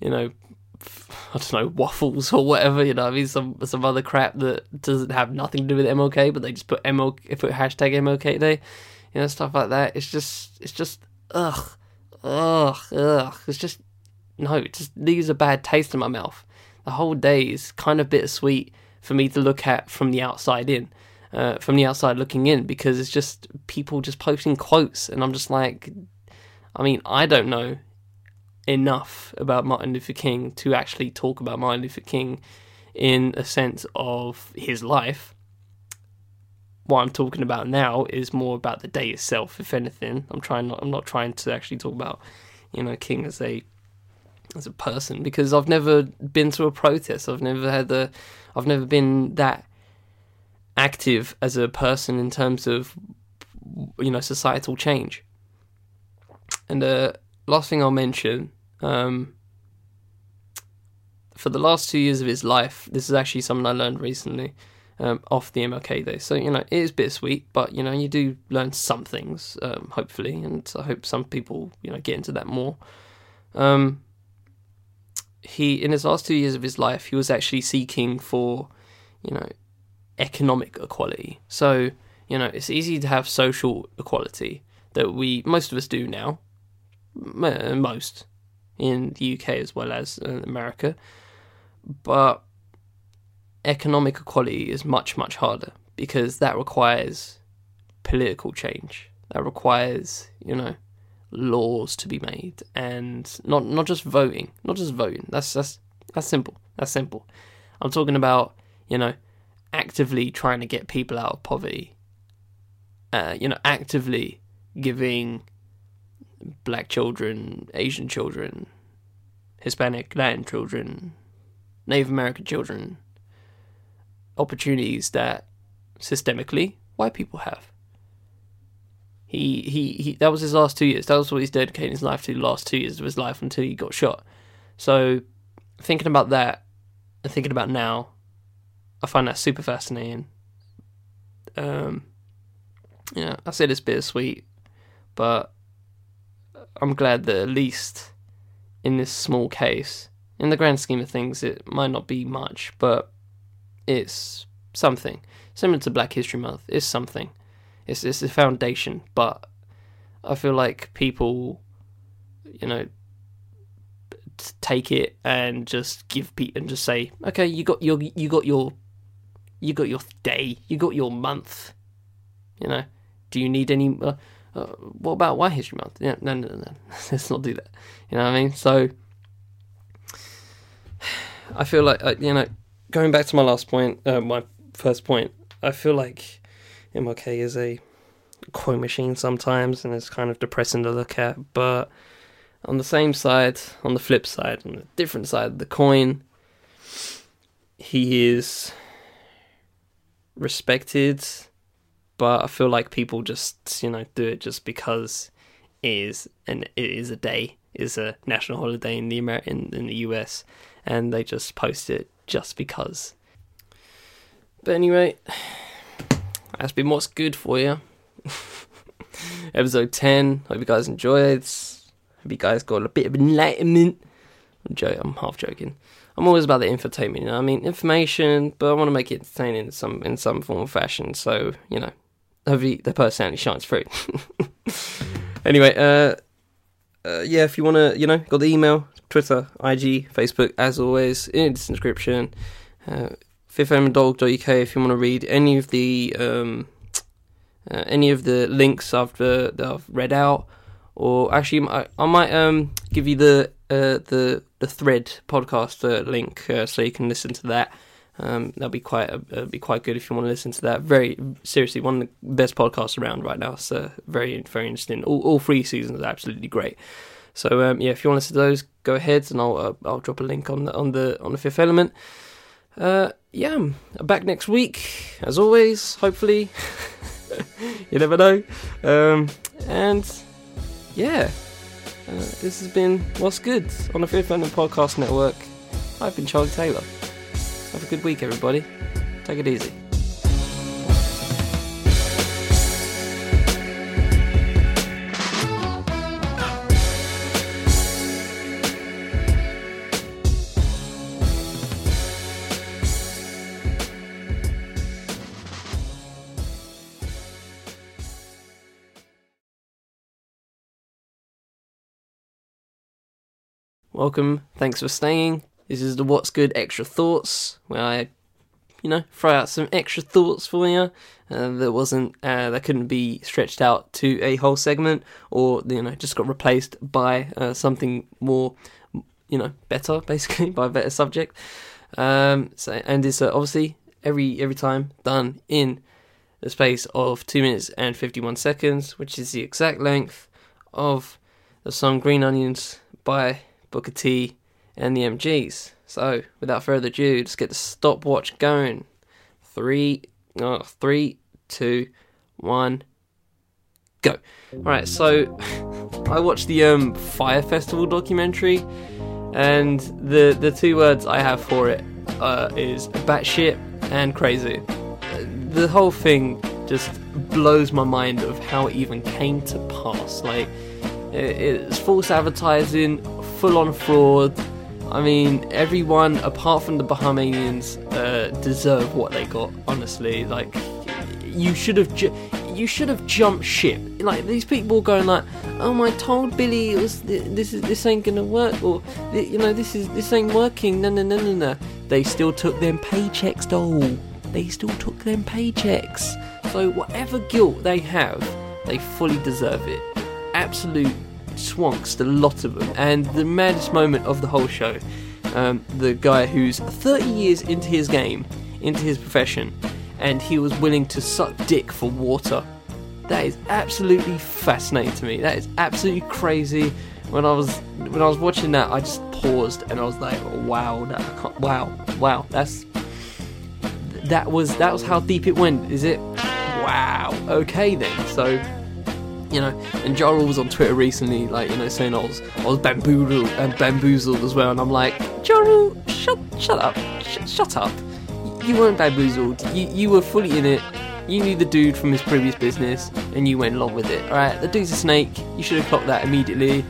you know, I don't know, waffles or whatever. You know, I mean, some some other crap that doesn't have nothing to do with M L K, but they just put M L K, put hashtag M L K Day, you know, stuff like that. It's just, it's just, ugh, ugh, ugh. It's just no, it just leaves a bad taste in my mouth. The whole day is kind of bittersweet for me to look at from the outside in, uh, from the outside looking in, because it's just people just posting quotes, and I'm just like, I mean, I don't know enough about Martin Luther King to actually talk about Martin Luther King in a sense of his life. What I'm talking about now is more about the day itself, if anything. I'm trying not, I'm not trying to actually talk about, you know, King as a as a person, because I've never been to a protest. I've never had the, I've never been that active as a person in terms of, you know, societal change. And the uh, last thing I'll mention, um, for the last two years of his life, this is actually something I learned recently um, off the M L K Day. So, you know, it is bittersweet, but, you know, you do learn some things, um, hopefully, and I hope some people, you know, get into that more. Um, He, in his last two years of his life, he was actually seeking for, you know, economic equality. So, you know, it's easy to have social equality that we, most of us do now, most, in the U K as well as in America. But economic equality is much, much harder, because that requires political change. That requires, you know, laws to be made, and not not just voting, not just voting. That's that's that's simple. That's simple. I'm talking about, you know, actively trying to get people out of poverty. Uh, you know, actively giving black children, Asian children, Hispanic, Latin children, Native American children opportunities that systemically white people have. He, he, he, that was his last two years. That was what he's dedicating his life to, the last two years of his life until he got shot. So thinking about that and thinking about now, I find that super fascinating. Um, you know, I said it's bittersweet, but I'm glad that at least in this small case, in the grand scheme of things, it might not be much, but it's something. Similar to Black History Month, it's something. It's it's a foundation, but I feel like people, you know, take it and just give people and just say, okay, you got your you got your You got your day. You got your month. You know, do you need any... Uh, uh, what about White History Month? Yeah, no, no, no, no. Let's not do that. You know what I mean? So, I feel like, uh, you know, going back to my last point, uh, my first point, I feel like M L K is a quote machine sometimes, and it's kind of depressing to look at, but on the same side, on the flip side, on the different side of the coin, he is respected, but I feel like people just, you know, do it just because it is, and it is a day, it is a national holiday in the Amer- in, in the U S, and they just post it just because. But anyway, that's been what's good for you. Episode ten. Hope you guys enjoyed. Hope you guys got a bit of enlightenment. I'm joking. I'm half joking. I'm always about the infotainment. You know? I mean, information, but I want to make it entertaining in some in some form or fashion. So you know, hopefully the personality shines through. Anyway, uh, uh, yeah. If you want to, you know, got the email, Twitter, I G, Facebook, as always in the description. Uh, fifth element dog dot U K if you want to read any of the um, uh, any of the links I've uh, that I've read out, or actually I, I might um, give you the uh, the the thread podcast uh, link uh, so you can listen to that. Um, that'll be quite uh, be quite good if you want to listen to that. Very seriously, one of the best podcasts around right now. So very very interesting. All all three seasons are absolutely great. So um, yeah, if you want to listen to those, go ahead, and I'll uh, I'll drop a link on the on the on the Fifth Element. Uh, yeah, I'm back next week, as always, hopefully. You never know. Um, and, yeah, uh, this has been What's Good on the Fifth Element Podcast Network. I've been Charlie Taylor. Have a good week, everybody. Take it easy. Welcome, thanks for staying. This is the What's Good Extra Thoughts, where I, you know, throw out some extra thoughts for you uh, that wasn't, uh, that couldn't be stretched out to a whole segment, or, you know, just got replaced by uh, something more, you know, better, basically, by a better subject. Um, so, and it's uh, obviously, every every time, done in the space of two minutes and fifty-one seconds, which is the exact length of the song Green Onions by Booker T and the M Gs. So, without further ado, let's get the stopwatch going. Three, oh, three, two, one, go. Alright, so I watched the um, Fire Festival documentary, and the, the two words I have for it uh, is batshit and crazy. The whole thing just blows my mind of how it even came to pass. Like, it's false advertising, full-on fraud. I mean, everyone apart from the Bahamians uh, deserve what they got. Honestly, like, you should have, ju- you should have jumped ship. Like, these people going like, "Oh, I told Billy it was th- this is this ain't gonna work," or th- you know, "This is this ain't working." No, no, no, no, no. They still took them paychecks, doll. They still took them paychecks. So whatever guilt they have, they fully deserve it. Absolute swonks, the lot of them. And the maddest moment of the whole show, um, the guy who's thirty years into his game, into his profession, and he was willing to suck dick for water. That is absolutely fascinating to me. That is absolutely crazy. When I was when I was watching that, I just paused and I was like, wow, that I can't, wow, wow, that's that was that was how deep it went, is it? Wow. Okay then. So, you know, and Ja Rule was on Twitter recently, like, you know, saying I was, I was bamboozled, and bamboozled as well, and I'm like, Ja Rule, shut, shut up, Sh- shut up, you weren't bamboozled, you, you were fully in it, you knew the dude from his previous business, and you went along with it, alright, the dude's a snake, you should have clocked that immediately,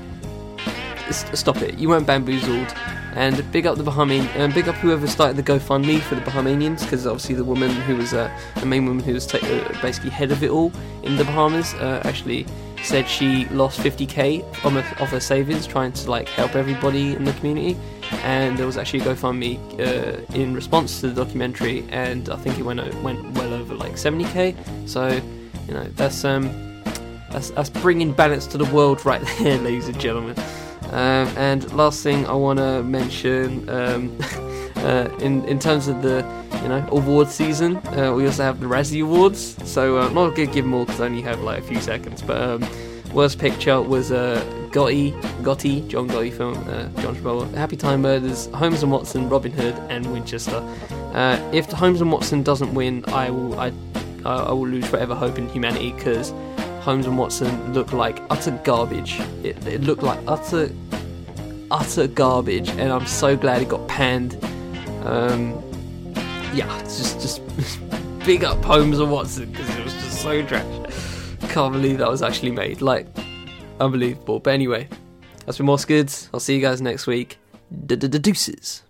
S- stop it, you weren't bamboozled. And big up the Bahamian, and big up whoever started the GoFundMe for the Bahamians, because obviously the woman who was, uh, the main woman who was ta- uh, basically head of it all in the Bahamas, uh, actually said she lost fifty k off her savings trying to, like, help everybody in the community. and there was actually a GoFundMe uh, in response to the documentary, and I think it went went well over like seventy k. So, you know, that's um that's, that's bringing balance to the world right there, ladies and gentlemen. Um, and last thing I want to mention, um, uh, in in terms of the you know award season, uh, we also have the Razzie Awards. So uh, I'm not gonna give them all because I only have like a few seconds, but. Um, Worst Picture was a uh, Gotti, Gotti, John Gotti film, uh, John Travolta, Happy Time Murders, Holmes and Watson, Robin Hood, and Winchester. Uh, if Holmes and Watson doesn't win, I will, I, I will lose forever hope in humanity, because Holmes and Watson looked like utter garbage. It, it looked like utter, utter garbage, and I'm so glad it got panned. Um, yeah, just, just big up Holmes and Watson because it was just so trash. Can't believe that was actually made, like, unbelievable. But anyway, that's been More Skids. I'll see you guys next week. Deuces.